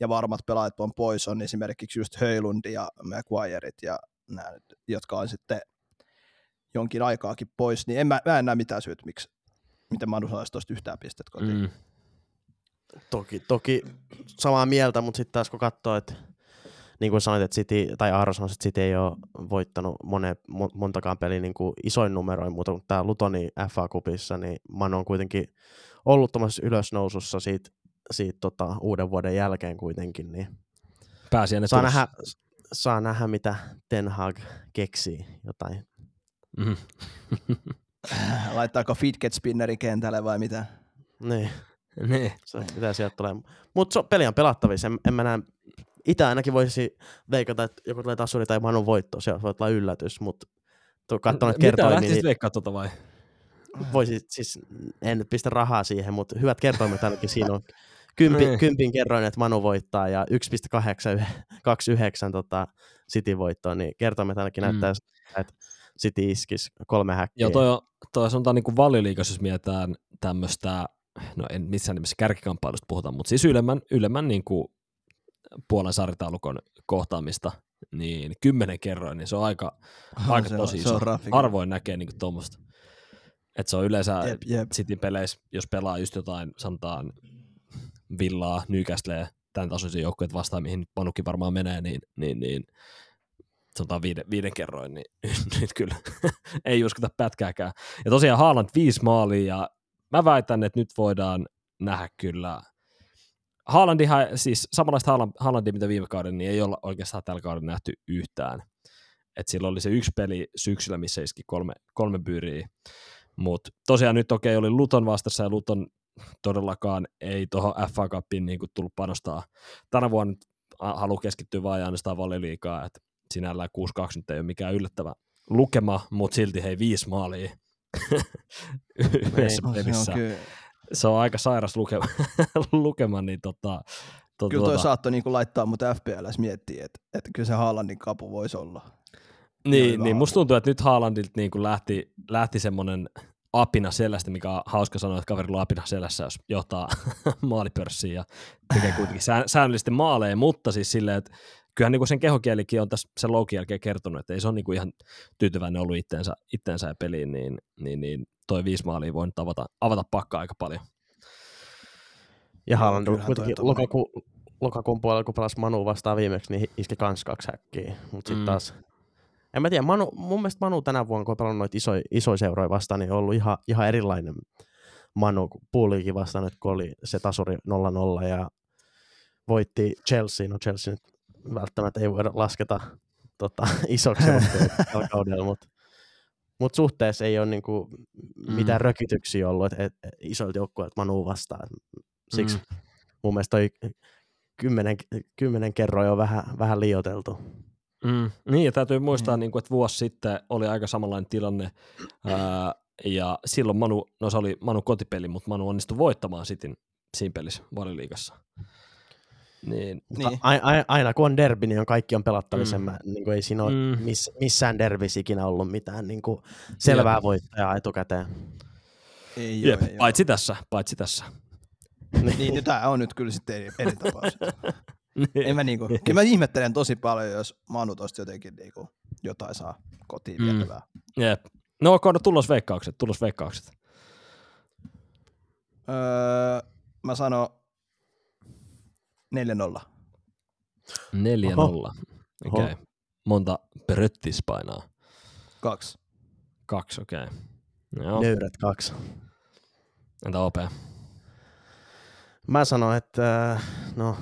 ja varmat pelaajat on pois, on esimerkiksi just Hojlund ja Maguireit ja nämä, jotka on sitten jonkin aikaakin pois, niin en mä, mä en näe mitään syyt, miksi, miten Manu saisi tuosta yhtään pistet kotiin. Mm. Toki, toki samaa mieltä, mutta sitten taas kun katsoo, että niin kuin sanoit, että City, tai Aaro sanoi, että City ei ole voittanut mone, montakaan peliä niin kuin isoin numeroin muuta, mutta tämä Lutonin F A-kupissa, niin Manu on kuitenkin ollut tuollaisessa ylösnousussa siitä, siitä tota, uuden vuoden jälkeen kuitenkin, niin saa nähdä, saa nähdä, mitä Ten Hag keksii jotain. Mm. Laittaako fidget-spinnerin kentälle vai mitä? Niin, niin. Se, mitä sieltä tulee. Mutta so, peli on pelattavissa, en, en mä näe, itse ainakin voisi veikata, että joku tulee tasuri tai Manun voitto, se voi olla yllätys, mutta katsonut kertoimia. Mitä lähtisit veikkaa tuota vai? Voisi, siis en nyt pistä rahaa siihen, mutta hyvät kertoimet ainakin siinä on. Kympi, kympin kerroin, että Manu voittaa ja yksi pilkku kaksikymmentäyhdeksän tota, City voittoa, niin kertoimet ainakin mm. näyttää, että City iskisi kolme häkkiä. Joo, toi on, toi sanotaan niin kuin Valioliigassa, jos mietitään tämmöistä, no en missään nimessä kärkikamppailusta puhutaan, mutta siis ylemmän, ylemmän niin kuin Puolan sarjataulukon kohtaamista, niin kymmenen kerroin, niin se on aika, oh, aika se tosi on, iso. Harvoin näkee niin kuin tuommoista. Että se on yleensä yep, yep. City-peleissä, jos pelaa just jotain, sanotaan Villaa, Newcastlea, tämän tasoisia joukkueita vastaan, mihin Manukin varmaan menee, niin, niin, niin sanotaan viiden, viiden kerroin, niin nyt kyllä ei uskota pätkääkään. Ja tosiaan Haaland viisi maalia, ja mä väitän, että nyt voidaan nähdä kyllä. Haalandihan, siis samanlaista Haalandia, mitä viime kauden, niin ei olla oikeastaan tällä kauden nähty yhtään. Että silloin oli se yksi peli syksyllä, missä iski kolme, kolme byyriä. Mutta tosiaan nyt okei, okay, oli Luton vastassa ja Luton todellakaan ei tuohon F A Cupiin niinku tullut panostaa. Tänä vuonna haluaa keskittyä vaan ja ainoastaan Valioliigaa, että sinällään kuusi kaksi nyt ei ole mikään yllättävä lukema, mutta silti hei viisi maalia yhdessä pelissä. Se, se on aika sairas lukema, lukema niin tota... To, kyllä toi tota... saattoi niinku laittaa mut F P L:ssä miettiä, että et kyllä se Haalandin kapu voisi olla. Niin, niin musta tuntuu, että nyt Haalandilta niin kuin lähti, lähti semmoinen apina selästä, mikä on hauska sanoa, että kaverilla on apina selässä, jos johtaa maalipörssiin ja tekee kuitenkin säännöllisesti maaleja, mutta siis silleen, että kyllähän niin kuin sen kehokielikin on tässä sen loukun jälkeen kertonut, että ei se ole niin kuin ihan tyytyväinen ollut itteensä, itteensä ja peliin, niin, niin, niin toi viisi maalia voi nyt avata, avata pakkaa aika paljon. Ja Haaland on kuitenkin lokakuun, lokakuun puolella, kun pelasi Manu vastaan viimeksi, niin iski kans kaksi häkkiä, mutta sitten mm. taas... En mä tiedä, Manu, mun mielestä Manu tänä vuonna, kun on pelannut noita isoja iso seuroja vastaan, niin on ollut ihan, ihan erilainen Manu Puoliikin vastaan, että kun oli se tasuri nolla nolla ja voitti Chelsea. No Chelsea nyt välttämättä ei voida lasketa tota, isoksi tällä kaudella, mutta mut suhteessa ei ole niinku mitään mm. rökytyksiä ollut et, et, et, isoilta joukkueilta Manu vastaan. Siksi mm. mun mielestä toi kymmenen, kymmenen kerroja on vähän, vähän liioiteltu. Mm. Niin, ja täytyy muistaa, mm. niin kuin, että vuosi sitten oli aika samanlainen tilanne, ää, ja silloin Manu, no se oli Manu kotipeli, mutta Manu onnistui voittamaan Cityn siinä pelissä Valioliigassa. Niin, niin. Aina, aina kun on derbi, niin on kaikki on pelattavissa. Mm. Niin ei siinä ole mm. miss, missään derbissä ikinä ollut mitään niin kuin selvää voittajaa etukäteen. Ei ole, ei paitsi ole. tässä, paitsi tässä. Niin, tämä on nyt kyllä sitten eri, eri tapaus. En mä niinku, kyllä mä ihmettelen tosi paljon, jos Manu tosta jotenkin niinku jotain saa kotiin mm. vietävää. Jep. No okei, no tulosveikkaukset, tulosveikkaukset. Öö, mä sanon neljä nolla. neljä nolla. Oho. Okei. Okay. Monta Bröttis painaa? Kaksi. Kaksi, okei. Okay. Joo. Nöyrät kaksi. Entä O P? Mä sanon, että no,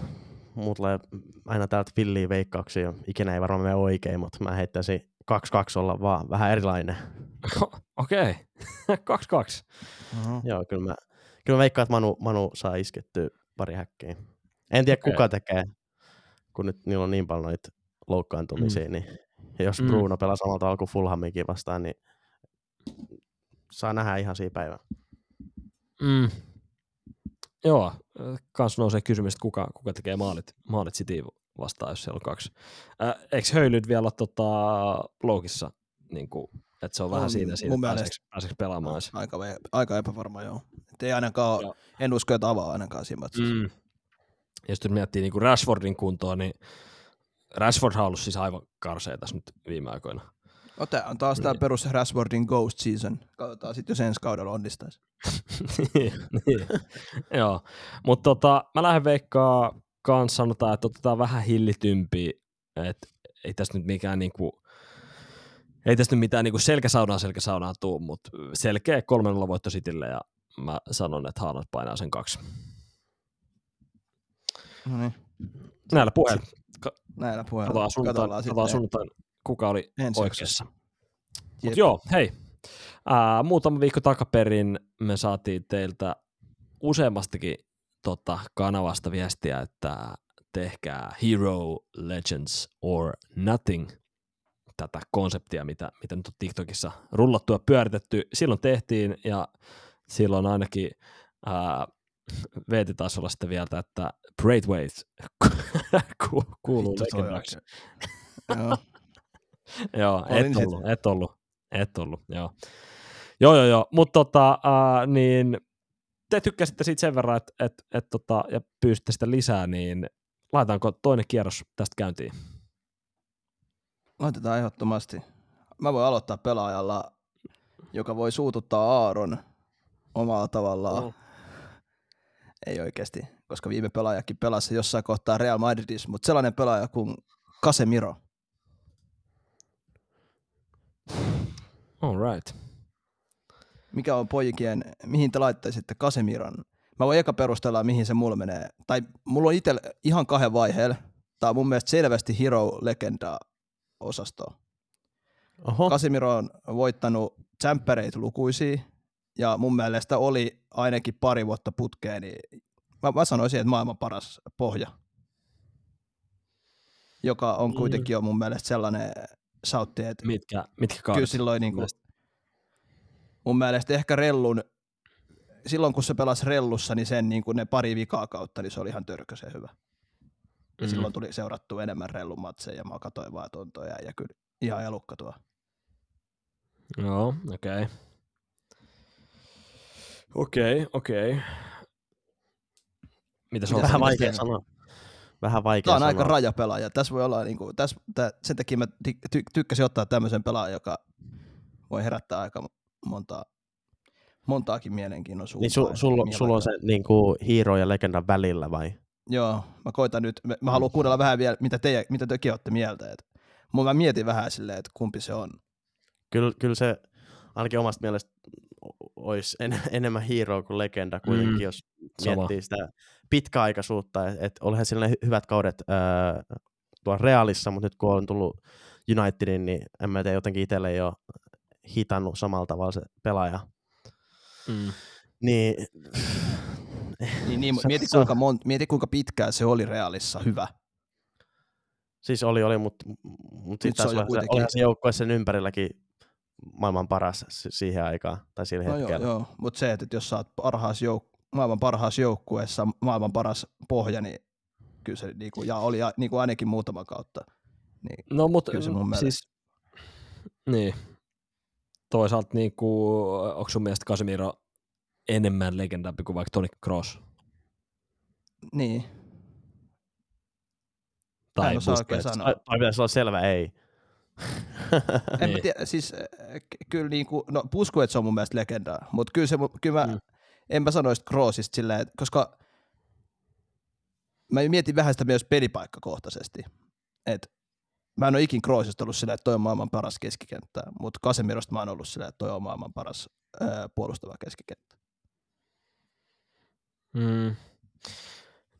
mulla tulee aina täältä villiä veikkauksia. Ikinä ei varmaan mene oikein, mutta mä heittäisin kaksi kaksi olla vaan. Vähän erilainen. Okei. kaksi kaksi. Uh-huh. Joo, kyllä mä, kyllä mä veikkaan, että Manu, Manu saa iskettyä pari häkkiä. En tiedä, okay. kuka tekee, kun nyt niillä on niin paljon noita loukkaantumisia. Mm. Niin, jos mm. Bruno pelaa samalla tavalla kuin Fulhamikin vastaan, niin saa nähdä ihan siinä päivänä. Mm. Joo, kans nousee kysymys, että kuka, kuka tekee maalit, maalit Cityin vastaan, jos siellä on kaksi. Äh, eikö Hojlund vielä ole tota, blogissa, niin että se on no, vähän siinä, siitä, että pääseekö, pääseekö pelaamaan? No, aika, aika epävarma, joo. Ei ainakaan, joo. En usko, että avaa ainakaan siinä matsissa. Mm. Ja sitten miettii niin Rashfordin kuntoa, niin Rashford on ollut siis aivan karsea tässä nyt viime aikoina. No tämä on taas niin. Tämä perus Rashfordin ghost season. Katsotaan sitten, jos ensi kaudella onnistaisi. niin, niin. Joo, mutta tota, mä lähden veikkaa kanssa sanotaan, että otetaan vähän hillitympi, että ei tässä nyt mikään niinku, ei tässä nyt mitään niinku selkäsaunaa selkäsaunaa tuu, mutta selkeä kolmen olla voitto Citylle ja mä sanon, että Haaland painaa sen kaksi. No niin. Näillä puheilla. Ka- Näillä puheilla. Katsotaan sunnuntain, katsotaan sunnuntain. Kuka oli ensi oikeassa. Mut joo, hei. Ää, muutama viikko takaperin me saatiin teiltä useammastakin tota, kanavasta viestiä, että tehkää Hero, Legends or Nothing. Tätä konseptia, mitä, mitä nyt on TikTokissa rullattu ja pyöritetty. Silloin tehtiin ja silloin ainakin ää, Veeti taisi olla sitten vielä, että Braithwaite kuuluu legendaksi. Joo. Joo, et ollut, et ollut, et ollut, joo. Joo, joo, joo, mutta tota, äh, niin te tykkäsitte siitä sen verran, että et, et, tota, ja pyysitte sitä lisää, niin laitetaanko toinen kierros tästä käyntiin? Laitetaan ehdottomasti. Mä voin aloittaa pelaajalla, joka voi suututtaa Aaron omalla tavallaan. Oh. Ei oikeasti, koska viime pelaajakin pelasi jossain kohtaa Real Madridissa, mutta sellainen pelaaja kuin Casemiro. All right. Mikä on pojikien, mihin te laittaisitte Casemiron? Mä voin eka perustella, mihin se mulla menee. Tai mulla on itsellä ihan kahden vaiheella. Tää on mun mielestä selvästi Hero-legenda-osastoa. Casemiro on voittanut tsemppäreitä lukuisia. Ja mun mielestä oli ainakin pari vuotta putkeen. Niin mä, mä sanoisin, että maailman paras pohja. Joka on kuitenkin jo mun mielestä sellainen... Sautti, että mitkä, mitkä kyllä silloin niin kuin, mun mielestä ehkä rellun, silloin kun se pelasi rellussa, niin sen niin kuin ne pari vikaa kautta, niin se oli ihan törkösen hyvä. Ja mm. silloin tuli seurattu enemmän rellun matseja ja mä katsoin vaan tuntoja ja kyllä ihan elukka tuo. Joo, okei. Okay. Okei, okay, okei. Okay. Mitä se on? Vähän vaikea sanoa. Vähän vaikea Tämä on sanoa. Aika rajapelaaja. Tässä voi olla, niin kuin, tässä, tämän, sen takia mä ty, tykkäsin ottaa tämmöisen pelaajan, joka voi herättää aika montaa, montaakin mielenkiinnosuutta. Niin su, sulla su, on se niin kuin hero ja legendan välillä vai? Joo, mä koitan nyt. Mä, mä haluan kuunnella vähän vielä, mitä, teidän, mitä tekin olette mieltä. Et, mä mietin vähän silleen, että kumpi se on. Kyllä, kyllä se ainakin omasta mielestä olisi en, enemmän hero kuin legenda kuitenkin, mm. jos miettii sitä pitkäaikaisuutta, että et olihan sillä ne hyvät kaudet öö, tuolla Realissa, mutta nyt kun on tullut Unitedin, niin en mä tiedä, jotenkin itselle ei ole hitannut samalla tavalla se pelaaja. Mm. Niin, niin, niin se, mieti, kuinka mon, mieti kuinka pitkään se oli Realissa hyvä. Siis oli, oli mutta mut sitten taas olihan se joukkue sen ympärilläkin maailman paras siihen aikaan tai sillä no hetkellä. Joo, joo. Mutta se, että jos sä oot parhaas jouk- maailman parhaassa joukkueessa maailman paras pohja, niin kyllä se niinku, ja oli niinku ainakin muutama kautta. Niin, no mutta siis, niin, toisaalta niinku, onko sun mielestä Casemiro enemmän legendampi kuin vaikka Toni Kroos? Niin. Tai en osaa oikein sanoa. Tai pitäisi olla selvä ei. En niin. tiedä, siis kyllä niinku, no Busquets se on mun mielestä legendaa, mutta kyllä se, kyllä mä, mm. en mä sanoisi Kroosista silleen, koska mä mietin vähän sitä myös pelipaikkakohtaisesti, että mä en ole ikin Kroosista ollut silleen, että toi on maailman paras keskikenttä, mutta Casemirosta mä oon ollut silleen, että toi on maailman paras ää, puolustava keskikenttä. Mm.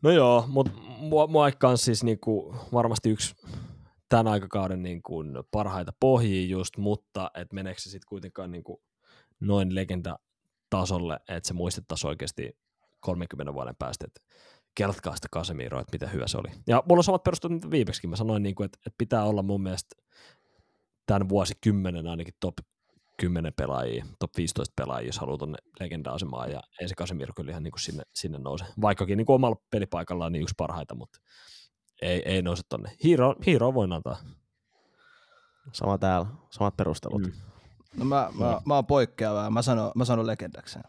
No joo, mutta mua, mua on siis niinku varmasti yksi tämän aikakauden niinku parhaita pohjia just, mutta et meneekö se sitten kuitenkaan niinku noin legendatasolle, että se muistettaisiin oikeasti kolmenkymmenen vuoden päästä, että kertkaa sitä Casemiroa, että mitä hyvä se oli. Ja mulla on samat perusteet viimeksikin, mä sanoin, niinku, että et pitää olla mun mielestä tämän vuosikymmenen ainakin top kymmenen pelaajia, top viisitoista pelaajia, jos haluaa tuonne legenda-asemaan, ja ei se Casemiro kyllä ihan niinku sinne, sinne nouse. Vaikkakin niinku omalla pelipaikallaan niin yksi parhaita, mutta ei, ei nouse tuonne. Hero, hero voin antaa. Sama täällä, samat perustelut. Mm. No mä, mä, mm. mä oon poikkeavaa, mä sanon, mä sanon legendakseen.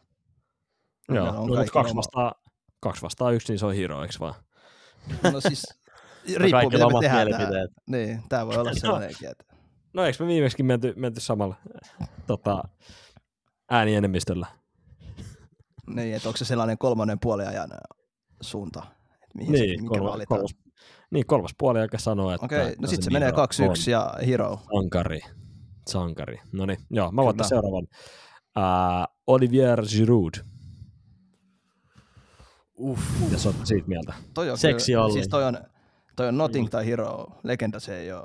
Joo, no, mutta kaksi vastaa, kaksi vastaa yksi, niin se on hero, eikö vaan? No siis, riippuu mitä me tehdään. Tää. Niin, tää voi olla sellainenkin, että no eikö me viimeksikin menty, menty samalla tota, äänienemmistöllä? Niin, että onko se sellainen kolmannen puoliajan suunta, että mihin niin, se, mikä kolma, valitaan? Kolmas, niin, kolmas puoliaika sanoo, että okei, okay, no sitten se menee kaksi yksi ja hero. Sankari, sankari. No niin, joo, mä voitan seuraavan. Uh, Olivier Giroud. Uff, ja sä oot siitä mieltä. Seksi Olli. Siis toi on, toi on nothing tai hero, legenda se ei oo.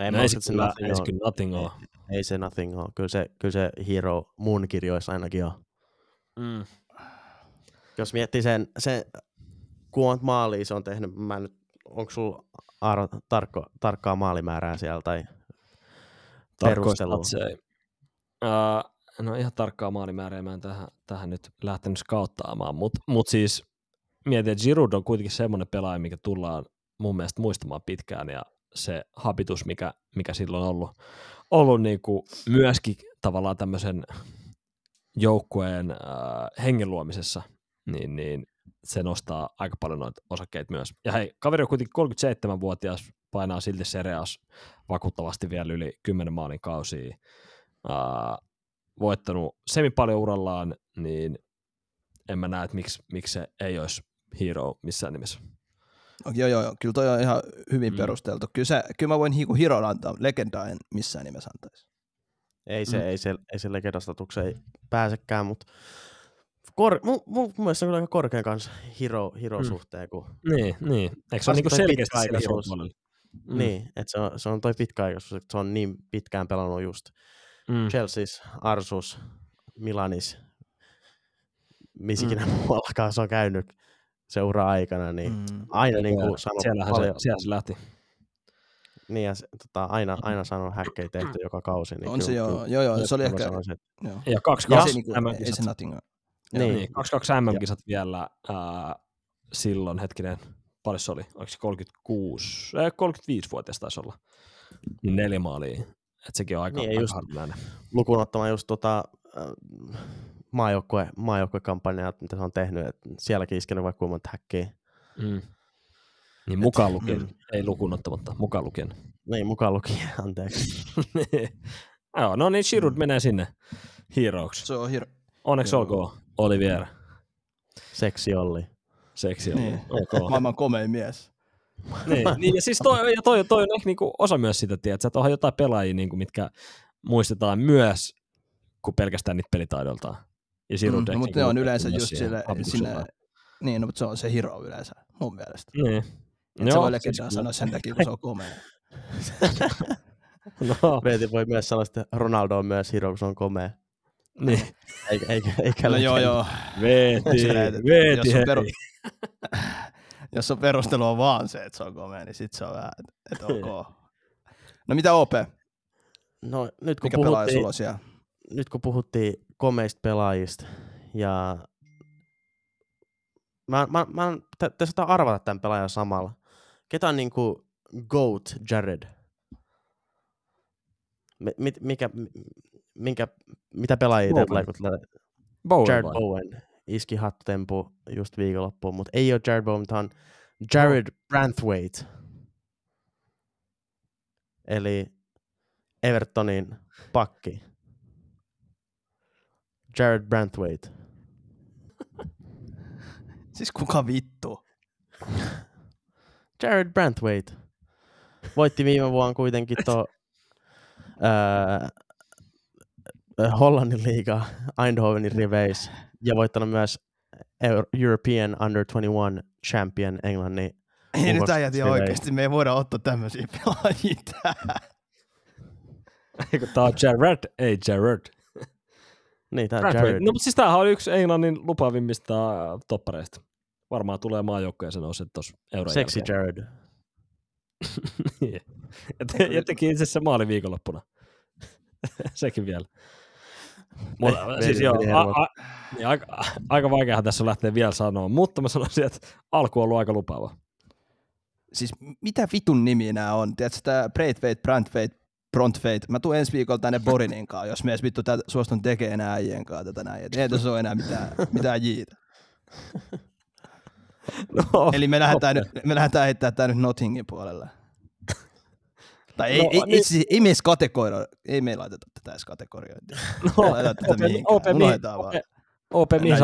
Ei, no ei, se kyllä, ei se kyllä nothing ole. Ei, ei se nothing ole. Kyllä se, kyllä se hero mun kirjoissa ainakin on. Mm. Jos miettii sen, sen kuont maalia se on tehnyt, mä nyt, onko sulla Aaro tarkko, tarkkaa maalimäärää siellä tai perustelua? Uh, no ihan tarkkaa maalimäärää mä en tähän, tähän nyt lähtenyt skauttaamaan, mutta mut siis mietin, että Giroud on kuitenkin semmoinen pelaaja, mikä tullaan mun mielestä muistamaan pitkään ja se habitus, mikä, mikä silloin on ollut, ollut niin kuin myöskin tavallaan tämmöisen joukkueen äh, hengen luomisessa, niin, niin se nostaa aika paljon noita osakkeita myös. Ja hei, kaveri on kuitenkin kolmekymmentäseitsemänvuotias, painaa silti Sereas vakuuttavasti vielä yli kymmenen maalin kausia, äh, voittanut semi paljon urallaan, niin en mä näe, että miksi, miksi se ei olisi hero missään nimessä. Okay, joo, joo, kyllä toi on ihan hyvin mm. perusteltu. Kyllä, se, kyllä mä voin hiiku hiron antaa, legendaa en missään nimessä antaisi. Ei se, mm. ei se, ei se legendastatukseen pääsekään, mutta kor, mun, mun mielestä on kyllä aika korkean kanssa hiro, hiro mm. suhteen. Kun niin, niin. Eikö se ole niinku selkeästi sillä suhteella? Mm. Niin, että se on, se on toi pitkäaikaisuus, että se on niin pitkään pelannut just mm. Chelsea's, Arsus, Milanis, missikin mm. muuallakaan se on käynyt seura aikana, niin mm. aina niin kuin sanoo paljon. Se, siellä se lähti. Niin ja se, tota, aina, aina sanoo häkkejä tehty joka kausi. Niin on kyllä, se joo, joo, joo, se oli ehkä. Sanoisin, joo. Ja kaksi kaksi M M-kisat. Niin, niin kaksi kaksi M M-kisat vielä ää, silloin, hetkinen, paljon se oli, oliko se kolmekymmentäkuusi, kolmekymmentäviisivuotias taisi olla, niin neljä maalia, että sekin on aika, niin, aika harvinainen. Lukuun ottamaan just tota Äh, maajoukkue, maajoukkuekampanjaa, mitä se on tehnyt, että sielläkin iskenyt vaikka kuumat häkkiä. Mm. Niin mukaan lukien, mm. ei lukuun ottamatta, mukaan lukien. Niin, mukaan lukien, anteeksi. no, no niin, Giroud menee sinne hiirauksi. Se on hir- Onneksi hiro. Olkoon, Olivier. Seksi Olli. Seksi Olli, niin. Olkoon. Maailman komein mies. niin, niin, ja siis toi, ja toi, toi on ehkä niinku osa myös sitä, tiedätkö, että onhan jotain pelaajia, niinku, mitkä muistetaan myös, kun pelkästään niitä pelitaidoltaan. Mm, no, mutta ne on yleensä just sille, sinne, niin, no, mutta se on se hero yleensä, mun mielestä. Niin. Että se voi legendaa sanoa sen takia, kun se on komea. no. Veeti voi myös sanoa, että Ronaldo on myös hero, kun se on komea. Niin. Eikä, eikä, eikä no joo, joo. Veeti, veeti, hei. Peru... Jos on perustelua vaan se, että se on komea, niin sit se on vähän, että ok. No mitä O P? No nyt kun Mikä puhuttiin... sulla siellä? Nyt kun puhuttiin komeista pelaajista ja Mä, mä, mä, te, te saattaa arvata tämän pelaajan samalla. Ketä on niinku GOAT Jarrad? Mit, mikä, minkä, mitä pelaajia teet laikuttaa? Jarrad Bowen. Iski hattutempu just viikonloppuun, mutta ei ole Jarrad Bowen, tämä on Jarrad Branthwaite. Eli Evertonin pakki. Jarrad Branthwaite. Siis kuka vittu? Jarrad Branthwaite. Voitti viime vuonna kuitenkin tuo uh, Hollannin liiga Eindhovenin riveissä ja voittanut myös European Under kaksikymmentäyksi champion Englannin. Ei nyt äijät ihan oikeasti, me ei voida ottaa tämmöisiä pelaajia tähän. Eikö tää on Jarrad? Ei Jarrad. Niin, tää on Jarrad. No, mutta siis tämähän on yksi Englannin lupavimmista toppareista. Varmaan tulee maajoukkoja se nousi tuossa euron Sexy jälkeen. Jarrad. ja, te, ja teki itse asiassa maali viikonloppuna. Sekin vielä. Mutta siis joo, a, a, niin aika, aika vaikeahan tässä lähtee vielä sanoa, mutta mä sanoisin, että alku on ollut aika lupaava. Siis mitä vitun nimi nämä on? Tiedätkö tää Braithwaite, Branthwaite, Branthwaite? Mä tuun ensi viikolla tänne Borinin kanssa, jos mä edes vittu tätä suostun tekemään enää äijien kanssa tätä näin. Et ei tässä ole enää mitään, mitään jiitä. No, eli me lähdetään, nyt, me lähdetään heittämään tämä nyt Nottingin puolelle. Tai ei, no, ei, niin. Siis, ei me edes kategorioida, ei me laiteta tätä edes kategoriointia. No, me laiteta tätä mihinkään, unohdetaan vaan. O P, mihin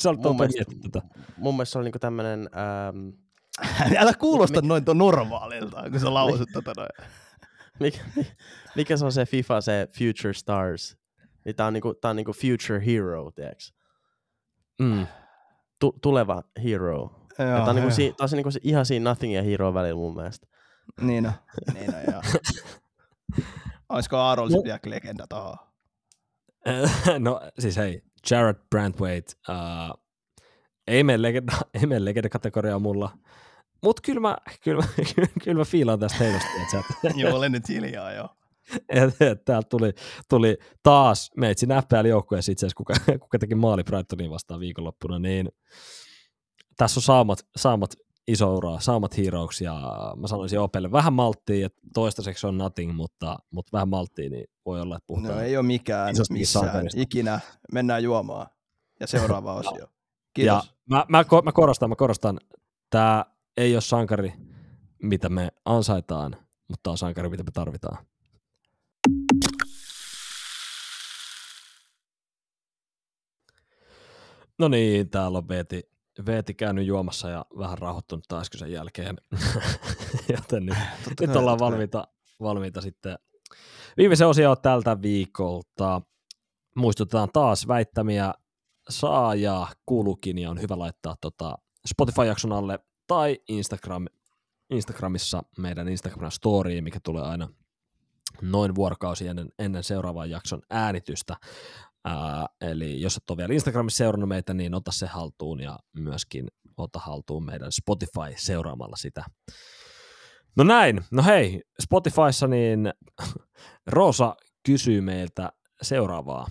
sä olet miettinyt tätä? Mun mielestä se oli niinku tämmönen... Ähm, Älä kuulosta noin tuon normaalilta, kun sä lausut tätä noin. Mikä, mikä se on se FIFA, se Future Stars? Niin tää on niinku, tää on niinku Future Hero, tiiäks? Mm. Tu- tuleva hero. Joo, tää on niinku si- tää on niinku ihan siinä nothing ja hero välillä mun mielestä. Niin on, niin on joo. Olisiko Aarolla sitten vielä legenda tohon? No siis hei, Jarrad Branthwaite. Uh, ei mene legenda, ei mene legenda kategoriaa mulla. Mut kyllä mä, kyllä mä, kyllä mä fiilaan tästä heitosta. Joo, olen nyt hiljaa joo. Täältä tuli, tuli taas meitsi näppäili joukkueessa itse asiassa, kuka, kuka teki maali Brightoniin vastaan viikonloppuna, niin tässä on saamat, saamat isouraa, saamat hiirouksi ja mä sanoisin Opelle vähän malttia, että toistaiseksi on nothing, mutta, mutta vähän malttia, niin voi olla, että puhutaan. No ei ole mikään, missään, ikinä, mennään juomaan ja seuraava osio. Kiitos. Ja mä, mä, mä korostan, mä korostan, tää ei ole sankari, mitä me ansaitaan, mutta on sankari, mitä me tarvitaan. No niin, täällä on Veeti, Veeti käynyt juomassa ja vähän rauhoittunut taas kysen jälkeen, joten nyt, nyt ollaan valmiita, valmiita sitten. Viimeisen osio on tältä viikolta. Muistutetaan taas väittämiä saa ja kuulukin ja on hyvä laittaa tota Spotify-jakson alle tai Instagram, Instagramissa meidän Instagram-storyin, mikä tulee aina noin vuorokausi ennen, ennen seuraavan jakson äänitystä. Ää, eli jos et ole vielä Instagramissa seurannut meitä, niin ota se haltuun ja myöskin ota haltuun meidän Spotify seuraamalla sitä. No näin, no hei, Spotifyssa niin Rosa kysyy meiltä seuraavaa.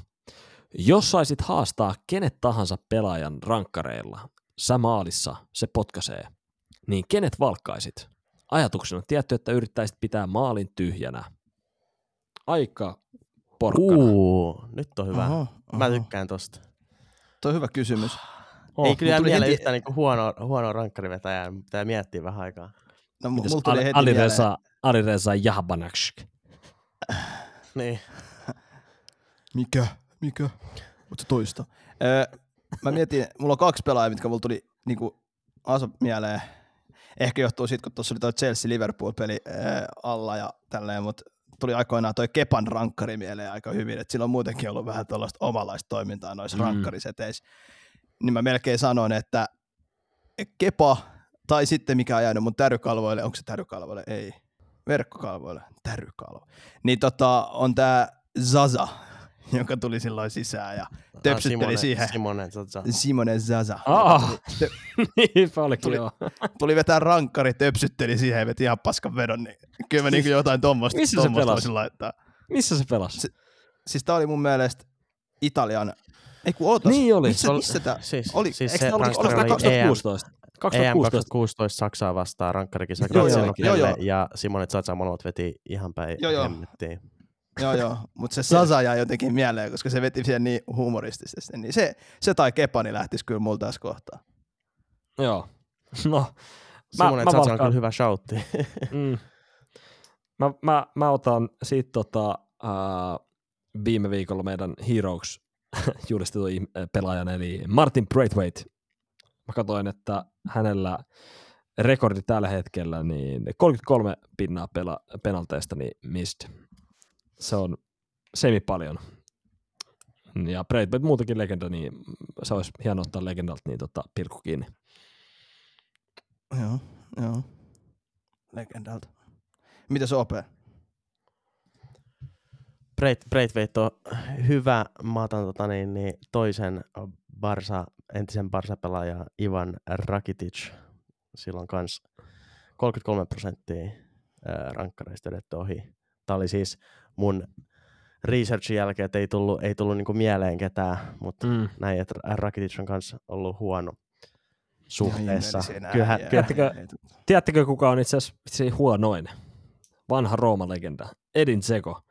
Jos saisit haastaa kenet tahansa pelaajan rankkareilla, sä maalissa se potkaisee, niin kenet valkkaisit? Ajatuksena on tietty, että yrittäisit pitää maalin tyhjänä. Aika porkkana. Uu, nyt on hyvä. Oho, oho. Mä tykkään tosta. Tuo on hyvä kysymys. Oh, ei kyllä mieleen heti... yhtään niinku huonoa huono rankkarivetäjää, pitää miettiä vähän aikaa. No, mulla tuli Al- heti Alireza, Alireza Jahanbakhsh. Niin. Mikä? Mikä? Oot se toista? Öö, mä mietin, mulla on kaksi pelaajaa, mitkä mulla tuli niinku aso mieleen. Ehkä johtuu siitä, kun tuossa oli toi Chelsea-Liverpool-peli öö, alla ja tälleen, mutta tuli aikoinaan toi Kepan rankkari mieleen aika hyvin, että sillä on muutenkin ollut vähän tuollaista omalaista toimintaa noissa mm. rankkariseteissä. Niin mä melkein sanon, että Kepa, tai sitten mikä on jäänyt mun tärykalvoille, onko se tärykalvoille? Ei. Verkkokalvoille? Tärykalvo. Niin tota, on tää Zaza, joka tuli silloin sisään ja töpsytteli Simone, siihen. Simone Zaza. Simone Zaza. Oh. Tö... niin paljonkin joo. Tuli vetää rankkari, töpsytteli siihen ja veti ihan paskan vedon. Niin kyllä mä niin jotain tommoista voisin laittaa. Missä se pelasi? Si- siis tää oli mun mielestä Italian Ei kun ootas. Niin oli. Missä, missä tää? Siis, oli, siis eikö se ollut kaksituhattakuusitoista? kaksituhattakuusitoista Saksaa vastaan rankkarikisa. Joo, joo, joo, joo. Ja Simone Zaza molemmat veti ihan päin hemmettiin. Joo, joo. Mutta se Zaza jäi jotenkin mieleen, koska se veti siellä niin humoristisesti. Niin se, se tai Kepani lähtisi kyllä multa tässä kohtaa. Joo. No. Simone Zaza on kyllä hyvä shoutti. mm. Mä, mä, mä otan siitä tota, uh, viime viikolla meidän heroes julistetun pelaajan, eli Martin Braithwaite. Mä katsoin, että hänellä rekordi tällä hetkellä, niin kolmekymmentäkolme pinnaa pela- penalteista niin missed. Se on semi paljon. Ja Braithwaite muutenkin legenda, niin se olisi hienoa ottaa legendalta niin tota, pilkku kiinni. Joo, joo. Legendalta. Mitäs O P? Braithwaite on hyvä. Mä otan tota, niin, niin, toisen Barsa, entisen Barsa-pelaajan Ivan Rakitic. Silloin kans kolmekymmentäkolme prosenttia rankkareista yletty ohi. Tää oli siis mun researchin jälkeen, että ei tullut, ei tullut niinku mieleen ketään, mutta mm. näin, että Rakitic on kans ollut huono suhteessa. Tiedättekö kuka on itse asiassa huonoin? Vanha Rooma-legenda, Edin Dzeko.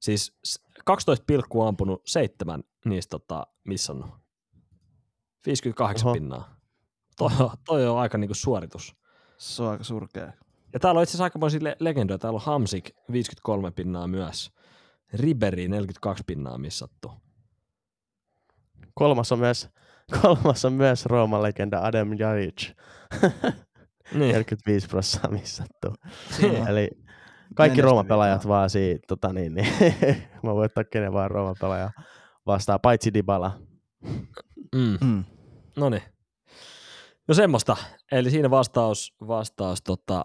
Siis kaksitoista pilkkua ampunut, seitsemän niistä tota, missannut. viisikymmentäkahdeksan Oho. pinnaa. Toi, toi on aika niinku suoritus. Se on aika surkea. Ja täällä on itse asiassa aikamoisia le- legendoja. Täällä on Hamsik, viisikymmentäkolme pinnaa myös. Ribéry, neljäkymmentäkaksi pinnaa missattu. Kolmas on myös, kolmas on myös Rooma-legenda Adam Jaric. Niin. neljäkymmentäviisi prosenttia missattu. Eli kaikki Rooma pelaajat vaan siitä, tota niin, niin. Mä voin ottaa kenen vaan Rooma pelaaja vastaan, paitsi Dibala. Mm. Mm. No niin. No semmoista. Eli siinä vastaus, vastaus tota,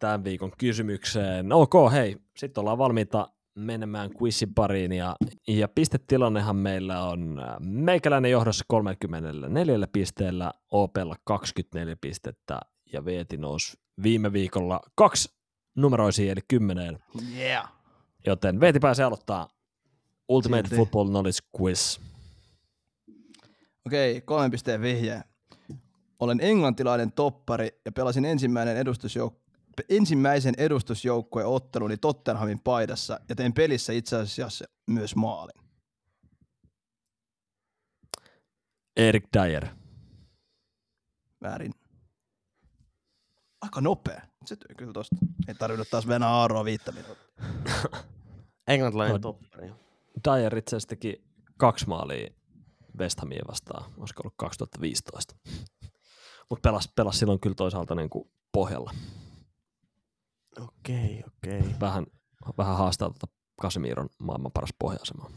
tämän viikon kysymykseen. Ok, hei, sitten ollaan valmiita menemään quizin pariin. Ja, ja pistetilannehan meillä on meikäläinen johdossa kolmekymmentäneljä pisteellä, O P:lla kaksikymmentäneljä pistettä ja Veeti nousi viime viikolla kaksi numeroisiin, eli kymmeneen. Yeah. Joten Veeti pääsee aloittaa Ultimate Silti. Football Knowledge Quiz. Okei, okay, kolmen pisteen vihje. Olen englantilainen toppari ja pelasin ensimmäinen edustusjouk- ensimmäisen edustusjoukkueen otteluni Tottenhamin paidassa ja tein pelissä itse asiassa myös maalin. Erik Dyer. Väärin. Aika nopea. Se tyy kyllä tosta. Ei tarvitse taas Venä Aaroa viittä minuuttia. Englantilainen toppari. Dyer itse asiassa teki kaksi maalia West Hamia vastaan. Olisiko ollut kaksituhattaviisitoista. Mutta pelasi pelas silloin kyllä toisaalta niinku pohjalla. Okei, okei. Vähän, vähän haastaa tuota Casemiron maailman paras pohja-asemaa.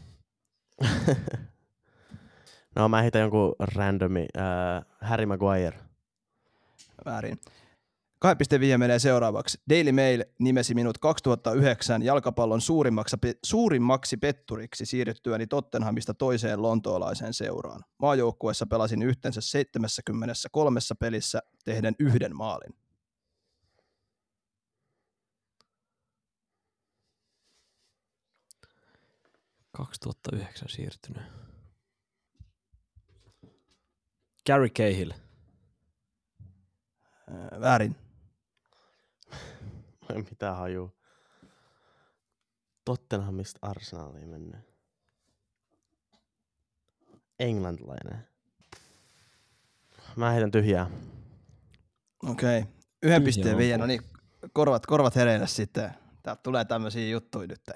No mä heitän jonkun randomi. Äh, Harry Maguire. Väärin. kaksi pilkku viisi menee seuraavaksi. Daily Mail nimesi minut kaksituhattayhdeksän jalkapallon suurimmaksi petturiksi siirryttyäni Tottenhamista toiseen lontoolaiseen seuraan. Maajoukkuessa pelasin yhteensä seitsemässäkymmenessäkolmessa pelissä tehden yhden maalin. kaksituhattayhdeksän siirtynyt. Gary Cahill. Väärin. Mitä haju? Tottenhamista Arsenaaliin mennyt. Englantilainen. Mä heitän tyhjää. Okei. Okay. Yhden pisteen vielä. No niin, korvat, korvat hereille sitten. Täältä tulee tämmöisiä juttuja nyt.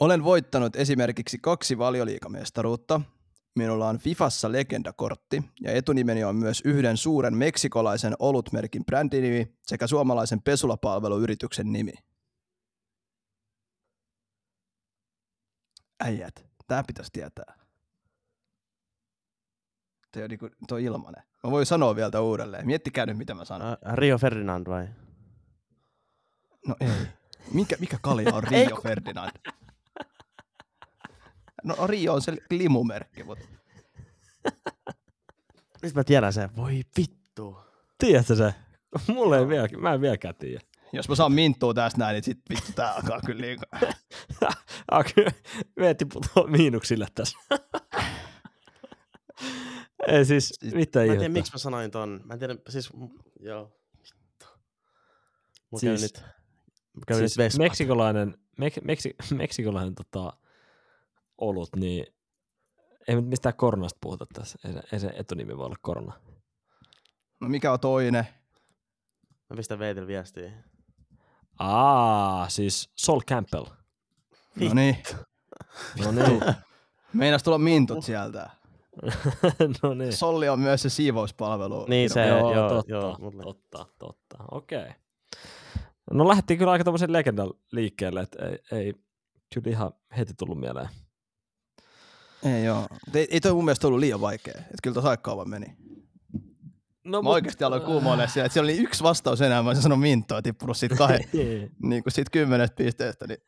Olen voittanut esimerkiksi kaksi valioliigamestaruutta. Minulla on Fifassa legendakortti ja etunimeni on myös yhden suuren meksikolaisen olutmerkin brändinimi sekä suomalaisen pesulapalveluyrityksen nimi. Äijät, tää pitäisi tietää. Toi on niinku, toi ilmanen. Mä voin sanoa vielä uudelleen. Miettikää nyt mitä mä sanon. Rio Ferdinand vai? No ei. Mikä, mikä kalja on Rio Ferdinand? No Rio on se limumerkki, mutta... Mistä mä tiedän sen? Voi vittu. Tiedätkö se? Mulle ei vieläkin, mä en vieläkään tiedä. Jos mä saan minttua tästä näin, niin sit vittu tää alkaa kyllä liikaa. Veetti putoaa miinuksille tässä. Ei siis mitään. Mä en tiedä, miksi mä sanoin ton. Mä en tiedä, siis, joo. Mulla siis, nyt, kävi siis nyt meksikolainen, mek, meksi, meksikolainen tota, olut, niin ei mistään koronasta puhuta tässä. Ei, ei se etunimi voi olla korona. No mikä on toinen? Mä pistän Veetil viestiä. Aa, siis Sol Campbell. No niin. No niin. Meinas tulla mintut sieltä. No niin. Solli on myös se siivouspalvelu. Niin se, joo, joo, totta, joo, totta, totta. Okei. Okay. No lähdettiin kyllä aika tommosen legendan liikkeelle, että ei, ei kyllä ihan heti tullut mieleen. Ei joo. Ei, ei toi mun mielestä ollut liian vaikea, että kyllä tos aikaa vaan meni. No, mä oikeasti aloin kuumoilemaan siellä, että siellä oli yksi vastaus enää, mä olisin sanonut Mintoa, tippunut siitä kahden, niin kuin siitä kymmenestä pisteestä, niin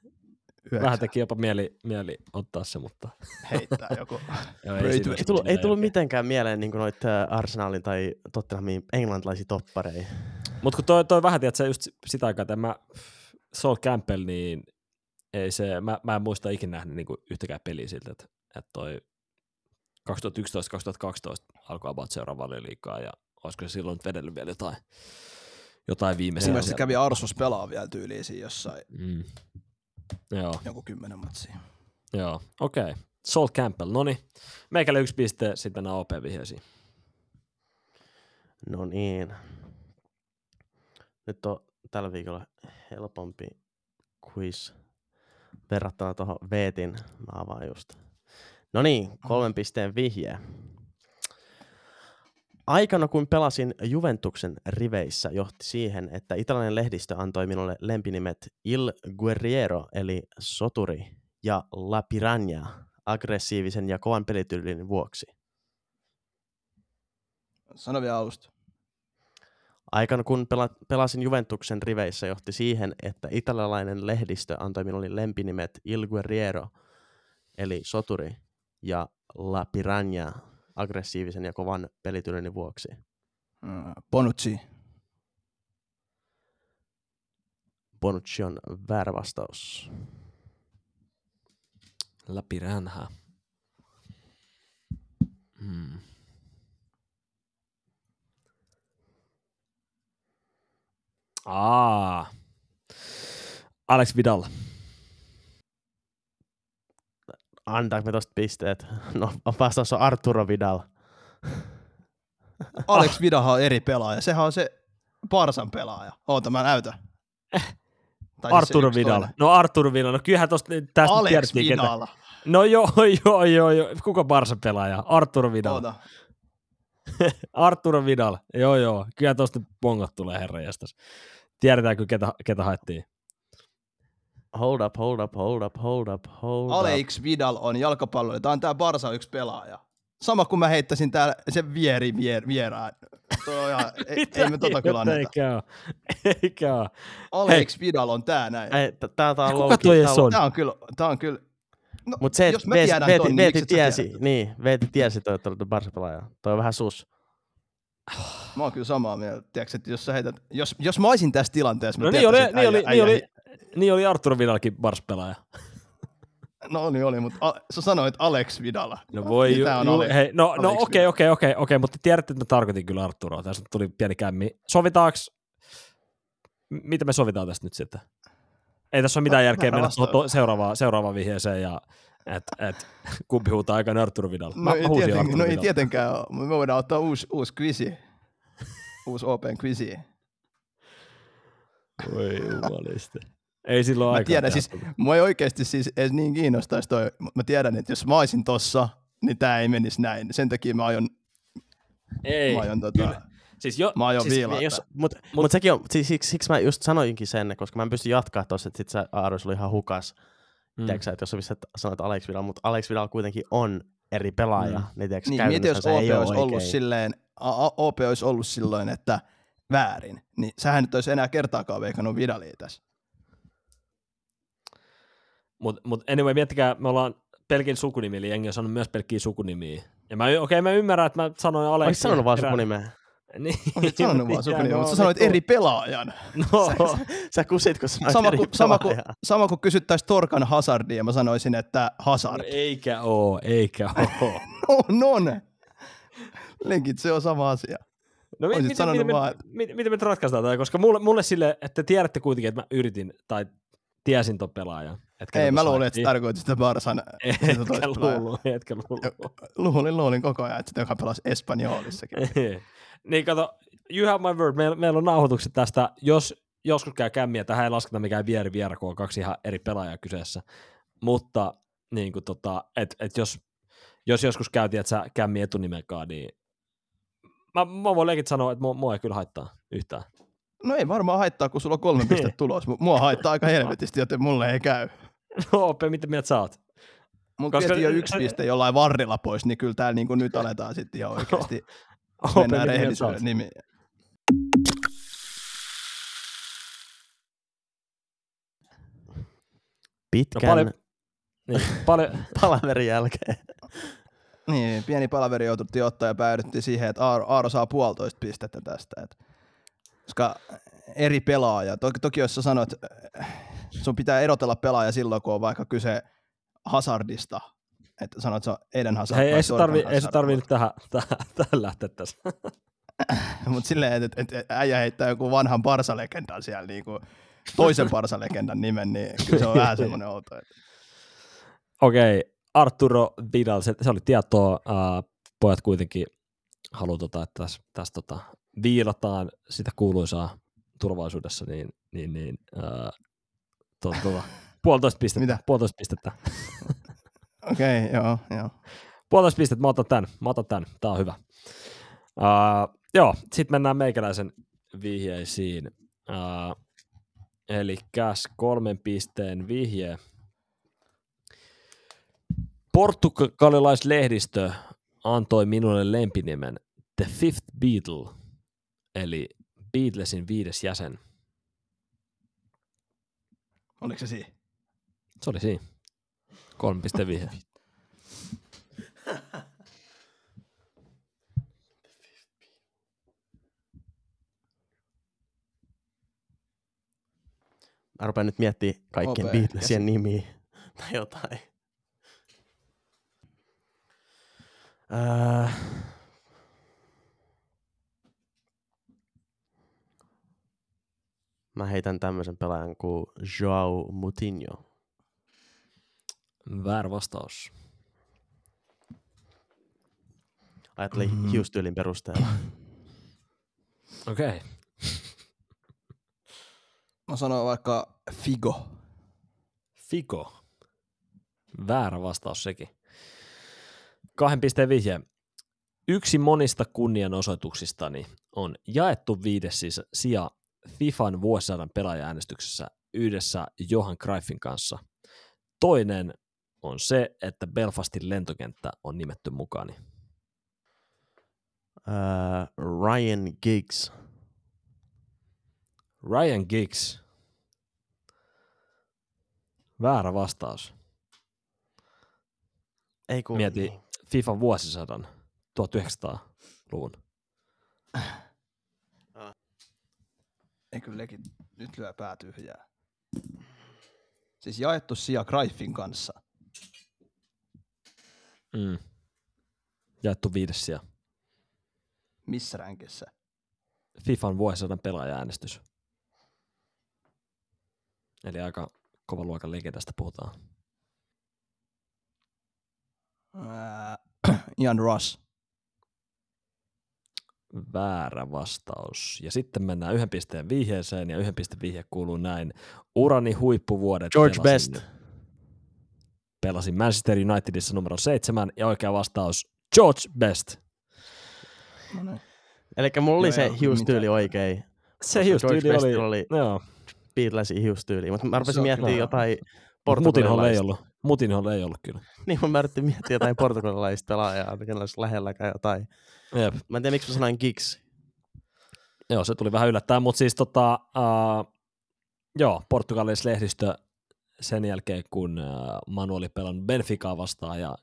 yhdeksän. Vähän teki jopa mieli, mieli ottaa se, mutta... Heittää joku. Joo, ei, ei tullut, ei tullut mitenkään mieleen niin kuin noita Arsenalin tai Tottenhamin englantilaisia toppareja. Mutta kun toi, toi vähän, tiedät sä just sitä aikaa, että mä, Sol Campbell, niin ei se, mä, mä en muista ikinä nähnyt niin kuin yhtäkään peliä siltä, että, että toi kaksituhattayksitoista kaksituhattakaksitoista alkoi about seuraa Valioliigaa ja olisiko se silloin nyt vedellyt vielä jotain, jotain viimeisiä. Mielestäni se kävi Arsus pelaa vielä tyyliin siinä jossain mm. Joo. Joku kymmenen matsia. Joo, okei. Okay. Sol Campbell, noni. Meikälle yksi piste, sitten mennään O P-vihjeisiin. No niin. Nyt on tällä viikolla helpompi quiz verrattuna tuohon Veetin. Mä avaan just. No niin, kolmen pisteen vihje. Aikana kun pelasin Juventuksen riveissä johti siihen, että italialainen lehdistö antoi minulle lempinimet Il Guerriero eli soturi ja La Piranha aggressiivisen ja kovan pelityylin vuoksi. Sano vielä alusta. Aikana kun pela- pelasin Juventuksen riveissä johti siihen, että italialainen lehdistö antoi minulle lempinimet Il Guerriero eli soturi ja La Piranha aggressiivisen ja kovan pelityylin vuoksi. Mm, Bonucci. Bonucci on väärä vastaus. La Piranha. Hmm. Ah. Alex Vidal. Antaanko me tosta pisteet? No, vastaus on Arturo Vidal. Alex Vidal on eri pelaaja. Sehän on se Barsan pelaaja. Oota, mä näytän. Eh. Arturo Vidal. Toinen. No Arturo Vidal. No kyllähän tosta tästä Alex tiedettiin. Vidal. Ketä. No joo, joo, joo, joo. Kuka Barsan pelaaja? Arturo Vidal. Oota. Arturo Vidal. Joo, joo. Kyllähän tosta bongot tulee, herranjestas. Tiedetäänkö ketä, ketä haettiin? Hold up, hold up, hold up, hold up, hold up. Alex Vidal on jalkapalloilija. Tämä on tää Barsa yksi pelaaja. Sama kuin mä heittäisin täällä sen vieri vier, vierään. Ihan, ei, ei me tota kyllä anneta. Eikä oo. Eikä oo. Alex Hei. Vidal on tää näin. Ei, tää on low key. Tää on kyllä, tää on kyllä. No, mut se, jos mä tiedän ton, niin miksi tiesi, niin, Veeti tiesi toi, että olet Barsa pelaaja. Toi on vähän sus. Mä oon kyllä samaa mieltä. Tiedätkö, että jos sä heität, jos, jos mä oisin tässä tilanteessa, mä tiedäisin, että äijä. Niin oli Arturo Vidalkin Bars-pelaaja. No niin oli, mutta a- sä sanoit Alex Vidala. No voi ju- on Ale- hei, no, no okei, okei, okei, okei, mutta tiedätte, että mä tarkoitin kyllä Arturoa. Tässä tuli pieni kämmi. Sovitaaks, mitä me sovitaan tästä nyt sitten? Ei tässä ole mitään no, järkeä mennä to- seuraavaan, seuraavaan vihjeeseen ja että et, kumpi huutaa aikaan Arturo Vidal. Mä, no, mä huusin Arturo Vidal. No ei tietenkään ole, mutta me voidaan ottaa uusi, uusi quizi. Uusi open quizi. Voi jumalisti. Ei silloin aikaa. Mä tiedän, siis, mua ei oikeasti siis edes niin kiinnostaisi toi. Mä tiedän, että jos mä olisin tossa, niin tää ei menisi näin. Sen takia mä aion Ei, mä aion, tota, kyllä. Siis jo, mä aion siis, viilata. Jos, mut, mut, mut sekin on, siis, siksi, siksi mä just sanoinkin sen, koska mä en pysty jatkaa tossa, että sit sä Aaros oli ihan hukas. Mm. Tiedätkö että jos sä sanot Alex Vidal, mutta Alex Vidal kuitenkin on eri pelaaja. Mm. Niin, tiedätkö, niin mieti, jos O P olisi ollut, ollut silleen, O P olisi ollut silloin, että väärin. Niin sähän nyt olisi enää kertaakaan veikannut Vidalia tässä. Mutta mut anyway, miettikää, me ollaan pelkin sukunimi, eli jengi on sanonut myös pelkkiä sukunimiä. Ja mä, okei, okay, mä ymmärrän, että mä sanoin Alex. Oletko sanonut vaan sukunimeä? Niin. Olet sanonut vaan sukunimi, no, mutta sä sanoit eri pelaajan. No. Sä, sä, sä kusit, kun sanoit sama, eri ku, sama, ku, sama kuin kysyttäisiin Torkan Hazardia, mä sanoisin, että Hazard. Eikä oo, eikä oo. No, on. Lenkit, se on sama asia. No mit, miten, miten, vaan, että... miten, miten me ratkaistaan tätä, koska mulle, mulle sille, että tiedätte kuitenkin, että mä yritin tai tiesin ton pelaajan. Ei, mä luulin, että tarkoitit sitä Barsan. Etkä luullut, etkä luullut. Luulin, luulin koko ajan, että sitä joka pelasi Espanjolissakin. Niin kato, you have my word, meillä, meillä on nauhoitukset tästä, jos joskus käy kämmiä, tähän ei lasketa mikään vieri vierä, kun on kaksi ihan eri pelaajaa kyseessä, mutta niin kuin tota, että et jos, jos joskus käytiin, että sä kämmi etunimenkaan, niin mä, mä voin leikit sanoa, että mua, mua ei kyllä haittaa yhtään. No ei varmaan haittaa, kun sulla on kolme pistettä tulos, mua haittaa aika helvetisti, joten mulle ei käy. No Oppe, mitä mieltä sä oot? Mun koska... tietysti jo yksi piste jollain varrilla pois, niin kyllä täällä niin kuin nyt aletaan sitten ihan oikeasti. Mennään rehellisyyden nimiin. Pitkän no paljon... niin, paljon... palaverin jälkeen. Niin, pieni palaveri joututtiin ottaa ja päädyttiin siihen, että Aaro, Aaro saa puolitoista pistettä tästä. Et... koska eri pelaaja. Toki, toki jos sä sanot, sun pitää erotella pelaaja silloin, kun on vaikka kyse Hazardista. Että sanot, että se on Eden Hazard. Hei, ei se tarvitse tarvi nyt tähän, tähän, tähän lähteä tässä. Mutta silleen, että et, et äijä heittää joku vanhan Barsa-legendan siellä, niinku, toisen Barsa-legendan nimen, niin se on vähän semmoinen outo. Että... Okei, okay, Arturo Vidal, se, se oli tietoa. Uh, pojat kuitenkin haluaa, tota, että tässä täs, tota, viilataan sitä kuuluisaa turvallisuudessa, niin, niin, niin uh, to, to, puolitoista pistettä. Mitä? Puolitoista pistettä. Okei, okay, joo, joo. Puolitoista pistettä, mä otan tän, mä otan tän, tää on hyvä. Uh, joo, sit mennään meikäläisen vihjeisiin. Uh, eli käs kolmen pisteen vihje. Portugalilaislehdistö antoi minulle lempinimen The Fifth Beatle, eli Beatlesin viides jäsen. Oliko se siinä? Se oli siinä. kolme pilkku viisi. Mä rupean nyt miettimään kaikkien Beatlesien nimiä tai jotain. Äh. Mä heitän tämmöisen pelaajan kuin João Moutinho. Väärä vastaus. Ajattelin mm. hiustyylin perusteella. Okei. Okay. Mä sanon vaikka Figo. Figo. Väärä vastaus sekin. Kahden pisteen vihje. Yksi monista kunnianosoituksistani on jaettu viides siis sija FIFAn vuosisadan pelaaja-äänestyksessä yhdessä Johan Cruyffin kanssa. Toinen on se, että Belfastin lentokenttä on nimetty mukani. Uh, Ryan Giggs. Ryan Giggs. Väärä vastaus. Ei kun... mieti FIFAn vuosisadan, tuhatyhdeksänsataaluvun. Ei kylläkin, nyt lyö pää tyhjää. Siis jaettu sija Cruyffin kanssa. Mm. Jaettu viides sija. Missä ränkissä? FIFAn vuosisadan pelaaja-äänestys. Eli aika kova luokan legendasta puhutaan. Uh, Ian Rush. Väärä vastaus. Ja sitten mennään yhden pisteen vihjeeseen, ja yhden pisteen vihje kuuluu näin. Urani huippuvuodet. George pelasin, Best. Pelasin Manchester Unitedissa numero seitsemän, ja oikea vastaus George Best. No elikkä mulla oli joo, se hiustyyli oikein. Se hiustyyli oli, oli joo. Beatlesin hiustyyli, mutta mä rupesin miettimään jotain portugalilaista. ei ollut. Mutinho ei ollut kyllä. Niin, mä yritin miettiä jotain portugalilaista pelaajaa, kenellä olisi lähelläkään jotain. Jep. Mä en tiedä, miksi mä sanoin Giggs. Joo, se tuli vähän yllättäen, mutta siis tota, äh, joo, portugalilaislehdistö sen jälkeen, kun äh, Manu oli pelannut Benficaa vastaan ja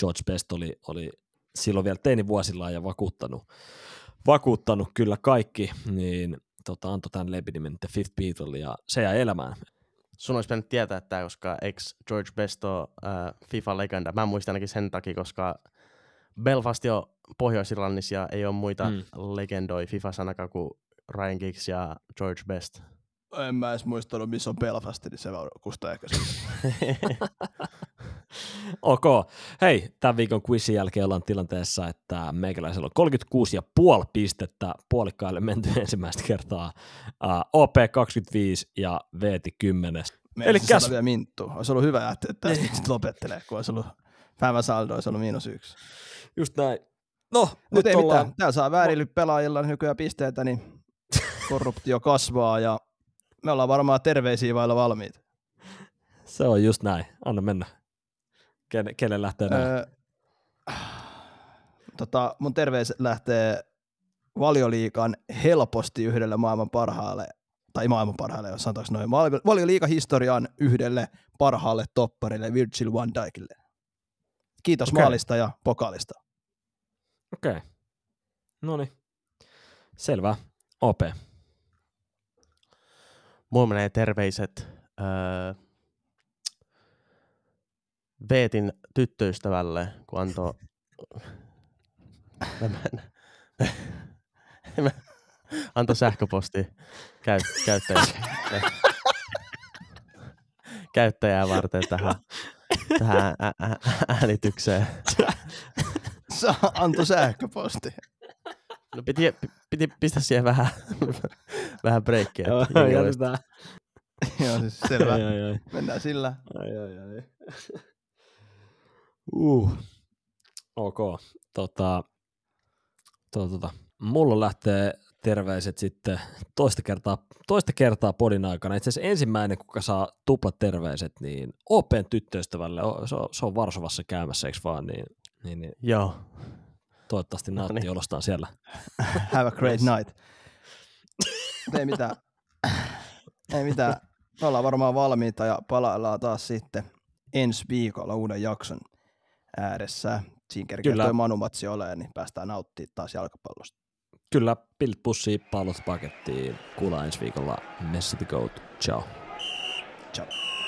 George Best oli, oli silloin vielä teinivuosillaan ja vakuuttanut vakuuttanut kyllä kaikki, niin tota, antoi tämän Lebedimen The Fifth Beatle ja se jäi elämään. Sun olisi mennyt tietää tämä, koska ex George Best on äh, FIFA-legenda. Mä muistan ainakin sen takia, koska Belfast on Pohjois-Irlannissa ja ei ole muita mm. legendoja FIFA-sanakaan kuin Ryan Giggs ja George Best. En mä edes muistanut, missä on Belfast, niin se vaan kustaa ehkä Ok. Hei, tämän viikon quizin jälkeen ollaan tilanteessa, että meikäläisellä on kolmekymmentäkuusi pilkku viisi pistettä puolikkaille menty ensimmäistä kertaa, uh, O P kaksikymmentäviisi ja Veeti kymmenen. Meillä Eli käs... vielä minttu. Olisi ollut hyvä, että tästä nyt lopettelee, kun olisi ollut päivän saldo, olisi ollut miinus yksi. Just näin. No, nyt ei ollaan... mitään. Täällä saa väärillä pelaajilla nykyään pisteitä, niin korruptio kasvaa ja me ollaan varmaan terveisiä vailla valmiita. Se on just näin. Anna mennä. Ken, kenen lähtee näin? Tota, mun terveys lähtee Valioliikan helposti yhdelle maailman parhaalle, tai maailman parhaalle, jos sanotaanko noin, Valioliikan historian yhdelle parhaalle topparille, Virgil van Dijkille. Kiitos okay. maalista ja pokaalista. Okei. Okay. Noniin. Selvä. O P. Mulla menee terveiset öö, Veetin tyttöystävälle, kun antoi... antoi sähköposti käy, käyttäjä, käyttäjää varten tähän, tähän ä- ä- äänitykseen. Sä antoi sähköposti. No piti, piti pistää siihen vähän, vähän breikkiä. Joo, jätetään. Joo, siis selvä. Ai, ai, ai. Mennään sillä. Ai, ai, ai. Uh. Ok. Tota, to, tota. Mulla lähtee terveiset sitten toista kertaa, toista kertaa podin aikana. Itse asiassa ensimmäinen, kuka saa tuplat terveiset, niin Open tyttöystävälle. Se on, se on Varsovassa käymässä, eikö vaan? Niin, niin, niin. Joo. Toivottavasti nautti no, olostaan siellä. Have a great night. Ei mitään. Ei mitään. Me ollaan varmaan valmiita ja palaillaan taas sitten ensi viikolla uuden jakson ääressä. Siinä kerkeä toi Manu Matsi oleen, niin päästään nauttimaan taas jalkapallosta. Kyllä, pilit pussiin, pallot pakettiin. Kuullaan ensi viikolla. Messi to go. Ciao. Ciao.